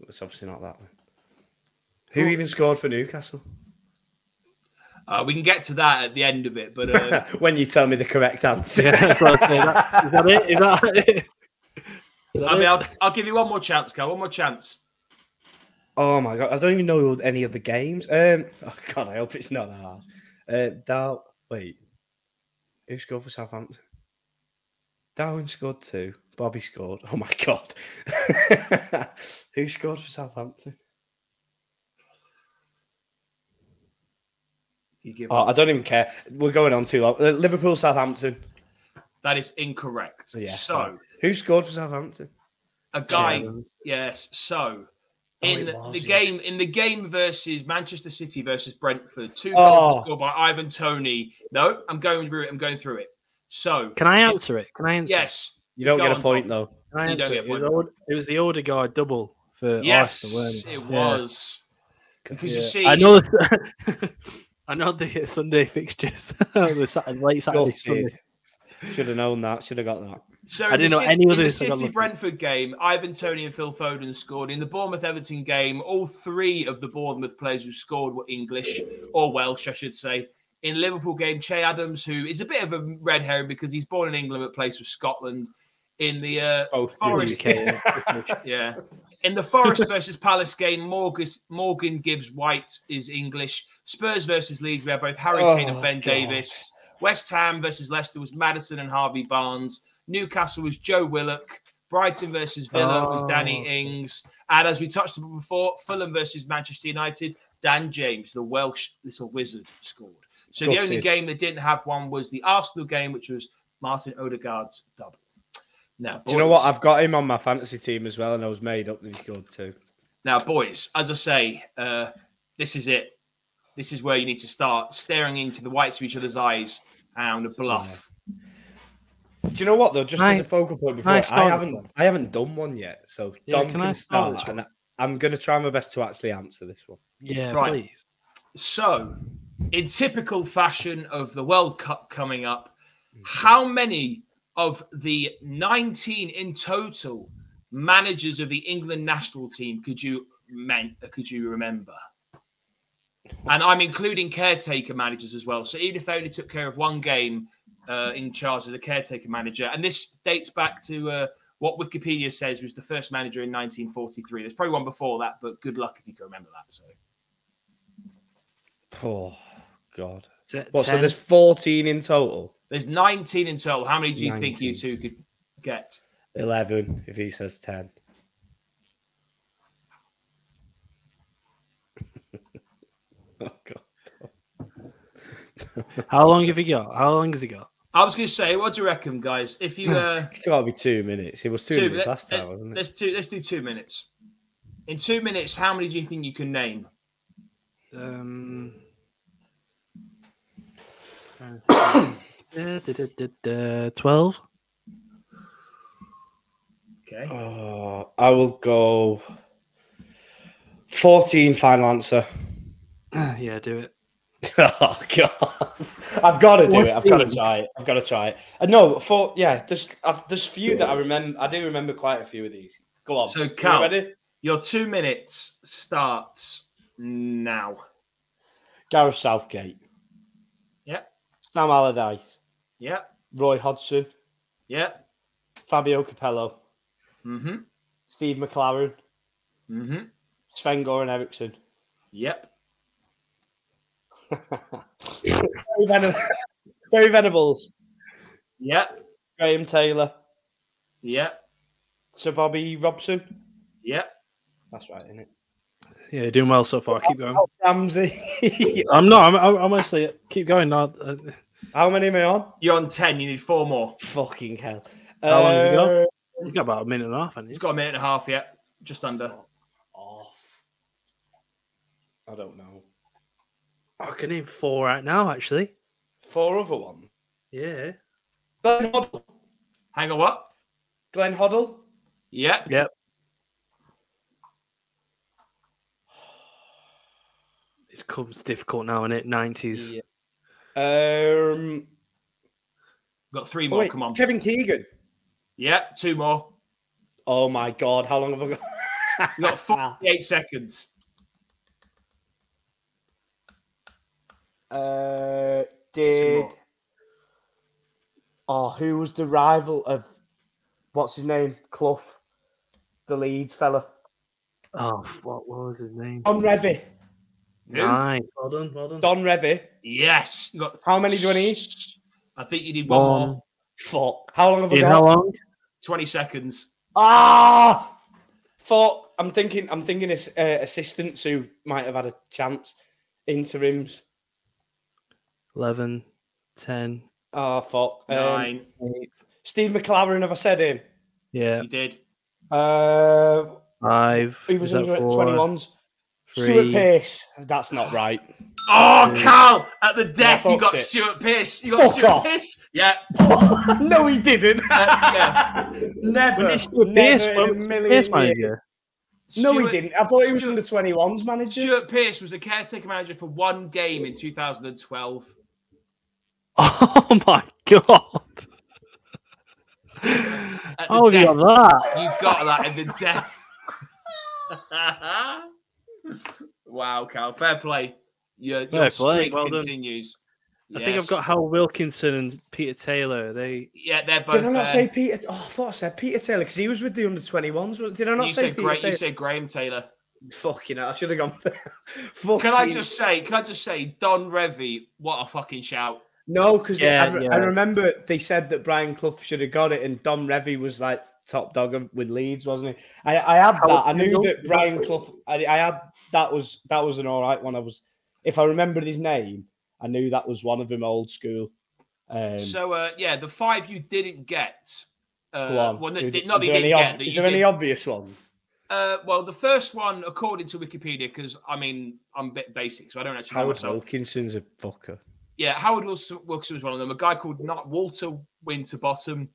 It's obviously not that one. Who oh. even scored for Newcastle? Uh, we can get to that at the end of it, but uh... when you tell me the correct answer. Yeah, that's what I'm saying. That, is that it? Is that it? Is that I mean, it? I'll, I'll give you one more chance, Cal. One more chance. Oh my God, I don't even know any of the games. Um, oh God, I hope it's not hard. Uh, Dar- wait, who scored for Southampton? Darwin scored two. Bobby scored. Oh, my God. Who scored for Southampton? You give oh, I don't even care. We're going on too long. Uh, Liverpool, Southampton. That is incorrect. Yeah. So, who scored for Southampton? A guy. Yeah. Yes. So, oh, in was, the yes. game, in the game versus Manchester City versus Brentford, two goals oh. scored by Ivan Toney. No, I'm going through it. I'm going through it. So, can I answer it? Can I answer? Yes. You don't Go get a point, on. though. Can I answer it? It, was, it was the Odegaard double for yes, Arsenal. Yes, it was. Yeah. Because yeah. you see, I know. The, I know the Sunday fixtures. the Saturday, late Saturday. Sunday. Should have known that. Should have got that. So I didn't know city, any other. In the City Brentford game, Ivan Toney and Phil Foden scored. In the Bournemouth Everton game, all three of the Bournemouth players who scored were English or Welsh, I should say. In Liverpool game, Che Adams, who is a bit of a red herring because he's born in England but plays for Scotland. In the uh, oh, Forest, yeah. In the Forest versus Palace game, Morgan, Morgan Gibbs White is English. Spurs versus Leeds, we have both Harry Kane oh, and Ben God. Davis. West Ham versus Leicester was Maddison and Harvey Barnes. Newcastle was Joe Willock. Brighton versus Villa oh. was Danny Ings. And as we touched on before, Fulham versus Manchester United, Dan James, the Welsh little wizard, scored. So Got the only it. game they didn't have one was the Arsenal game, which was Martin Odegaard's double. Now, boys, do you know what? I've got him on my fantasy team as well, and I was made up that he scored two. Now, boys, as I say, uh, this is it. This is where you need to start staring into the whites of each other's eyes and bluff. Yeah. Do you know what though? Just I, as a focal point before, I, I haven't, I haven't done one yet, so yeah, Dom can, can start, start and I, I'm going to try my best to actually answer this one. Yeah, right. Please. So, in typical fashion of the World Cup coming up, how many of the nineteen in total managers of the England national team could you men- could you remember? And I'm including caretaker managers as well. So even if they only took care of one game uh, in charge as a caretaker manager, and this dates back to uh, what Wikipedia says was the first manager in nineteen forty-three. There's probably one before that, but good luck if you can remember that. So, oh God, T- what? ten? So there's fourteen in total. There's nineteen in total. How many do you nineteen. Think you two could get? eleven if he says ten. Oh God! How long have you got? How long has he got? I was going to say, what do you reckon, guys? If you uh, it can't be two minutes. It was two, two minutes let, last let, time, wasn't it? Let's do let's do two minutes. In two minutes, how many do you think you can name? Um. twelve. Okay. Oh, I will go fourteen. Final answer. Yeah, do it. Oh God, I've got to do it. I've got to try it. I've got to try it. Uh, no, for yeah, there's uh, there's few that I remember. I do remember quite a few of these. Go on. So, Cal, you ready? Your two minutes starts now. Gareth Southgate. Yeah. Sam Allardyce. Yeah. Roy Hodgson. Yeah. Fabio Capello. Mm-hmm. Steve McLaren. Mm-hmm. Sven-Goran Eriksson. Yep. Terry, Venables. Terry Venables. Yeah. Graham Taylor. Yeah. Sir Bobby Robson. Yeah. That's right, isn't it? Yeah, you're doing well so far. Keep going. Ramsey. I'm not. I'm, I'm honestly. Keep going. Now. How many am I on? You're on ten. You need four more. Fucking hell. How uh, long has it got? It's got about a minute and a half, hasn't it? It's got a minute and a half, yeah. Just under. Off. I don't know. I can name four right now, actually. Four other ones? Yeah. Glenn Hoddle. Hang on, what? Glenn Hoddle? Yeah. Yep. It comes difficult now, innit? nineties. Yeah. Um, got three more, oh, wait, come on. Kevin Keegan. Yeah, two more. Oh, my God. How long have I got? You've got forty-eight seconds. Uh, did oh, who was the rival of what's his name? Clough, the Leeds fella. Oh, what was his name? Don Revie. Nice, well done, well done. Don Revie. Yes. You got... How many do I need? I think you need one, one. more. Fuck. How long have I got? How long? Twenty seconds. Ah, fuck. I'm thinking. I'm thinking. It's uh, assistants who might have had a chance. Interims. eleven, ten. Oh, fuck. nine. Um, eight. Steve McLaren, have I said him? Yeah. You did. Uh, five. He was under four, twenty-ones. Three. Stuart Pearce. That's not right. Oh, two. Cal! At the death, yeah, you got it. Stuart Pearce. You got fuck Stuart off. Pearce? Yeah. No, he didn't. Uh, yeah. Never. Never Pierce, in a million years. Stuart, no, he didn't. I thought he was under twenty-ones manager. Stuart Pearce was the caretaker manager for one game in two thousand twelve. Oh, my God. How have you got that? You got that in the death. Wow, Cal. Fair play. Your, your Fair streak play. Well continues. Yes. I think I've got Hal Wilkinson and Peter Taylor. They yeah, they're both. Did I not there. say Peter? Oh, I thought I said Peter Taylor because he was with the under twenty-ones. Did I not you say Peter Gra- Taylor? You said Graham Taylor. Fucking hell, I should have gone there. Can I just say? Can I just say Don Revie? What a fucking shout! No, because yeah, I, yeah. I remember they said that Brian Clough should have got it, and Don Revie was like top dog with Leeds, wasn't he? I, I had that. I knew that Brian Clough. I, I had that was that was an all right one. I was if I remembered his name. I knew that was one of them old school. Um, so, uh, yeah, the five you didn't get. Uh, one that did, no, they didn't get. Ob- is there did. any obvious ones? Uh, well, the first one, according to Wikipedia, because, I mean, I'm a bit basic, so I don't actually Howard know myself. Howard Wilkinson's a fucker. Yeah, Howard Wilson was one of them. A guy called not Walter Winterbottom.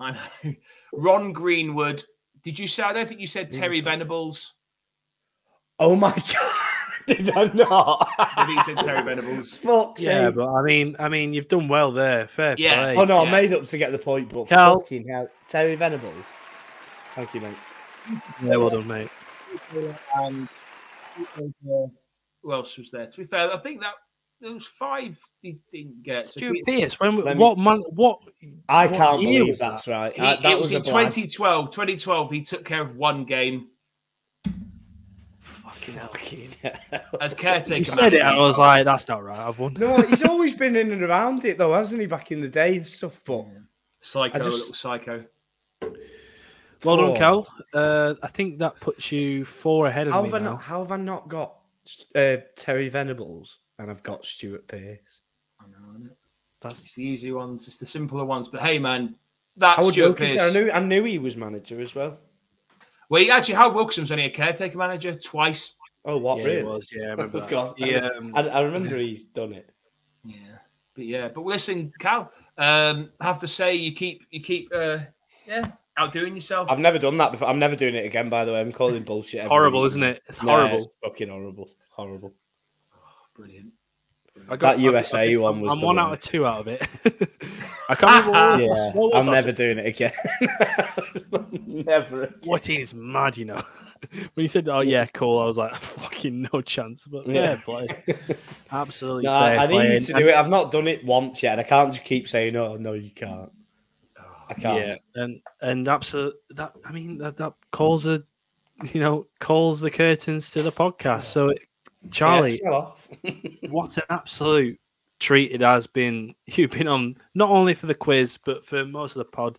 I know. Ron Greenwood. Did you say, I don't think you said Terry Venables. Oh, my God. Did I not? I think you said Terry Venables. Fuck yeah, but I mean, I mean, you've done well there. Fair yeah. play. Oh no, yeah. I made up to get the point, but Cal. Fucking hell, Terry Venables. Thank you, mate. Yeah, well done, mate. And who else was there? To be fair, I think that There was five he didn't get. Stuart so Pearce, when me, what month? What I what can't believe that's that? right. He, I, that it was, was in twenty twelve. twenty twelve, he took care of one game. Fucking hell. Fucking hell. As caretaker, you said it. I was like, that's not right. I've won. No, he's always been in and around it though, hasn't he? Back in the day and stuff. But psycho, just... little psycho. Well done, Cal. Uh, I think that puts you four ahead of how me have now. Not, how have I not got uh, Terry Venables and I've got Stuart Pearce? I know, isn't it? That's it's the easy ones. It's the simpler ones. But hey, man, that's Stuart Pearce. I knew, I knew he was manager as well. Well, he, actually, Howard Wilkinson was only a caretaker manager twice. Oh, what? Yeah, really? He was. Yeah, I remember that. God, he, um... I, I remember he's done it. Yeah. But yeah, but listen, Cal, um, have to say you keep, you keep, uh, yeah. outdoing yourself. I've never done that before. I'm never doing it again, by the way. I'm calling bullshit. It's horrible, week. Isn't it? It's no, horrible. It's fucking horrible. Horrible. Oh, brilliant. brilliant. I got, that U S A I think, one was I'm one, one out of two out of it. I can't remember yeah, what was I'm never doing it again. Never. Again. What is mad, you know? When you said, oh, yeah, cool, I was like, fucking no chance. But yeah, play. Absolutely no, fair I need you to do and... it. I've not done it once yet. I can't just keep saying, oh, no, you can't. I can't. Yeah, and and absolutely that. I mean that that calls the, you know, calls the curtains to the podcast. So, it, Charlie, yeah, what an absolute treat it has been. You've been on not only for the quiz but for most of the pod.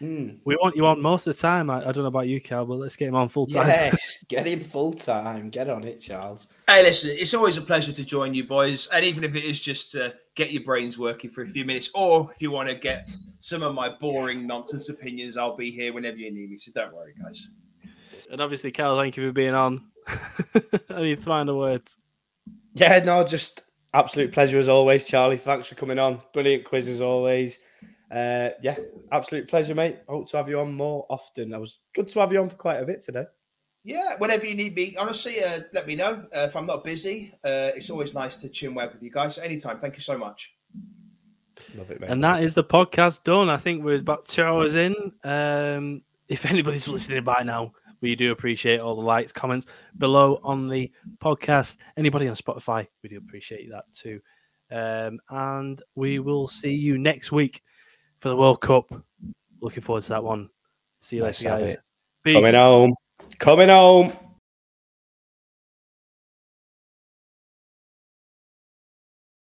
Mm. We want you on most of the time. I, I don't know about you, Cal, but let's get him on full time. Yes, get him full time. Get on it, Charles. Hey, listen, it's always a pleasure to join you boys. And even if it is just to get your brains working for a few minutes, or if you want to get some of my boring nonsense opinions, I'll be here whenever you need me. So don't worry, guys. And obviously, Cal, thank you for being on. I mean, find the words. Yeah, no, just absolute pleasure as always, Charlie. Thanks for coming on. Brilliant quiz as always. Uh, yeah, absolute pleasure, mate. Hope to have you on more often. I was good to have you on for quite a bit today. Yeah, whenever you need me, honestly, uh, let me know uh, if I'm not busy. Uh, it's always nice to chinwag with you guys. So anytime, thank you so much. Love it, mate. And that is the podcast done. I think we're about two hours in. Um, if anybody's listening by now, we do appreciate all the likes, comments below on the podcast. Anybody on Spotify, we do appreciate that too. Um, and we will see you next week for the World Cup. Looking forward to that one. See you nice later, guys. Peace. Coming home. Coming home.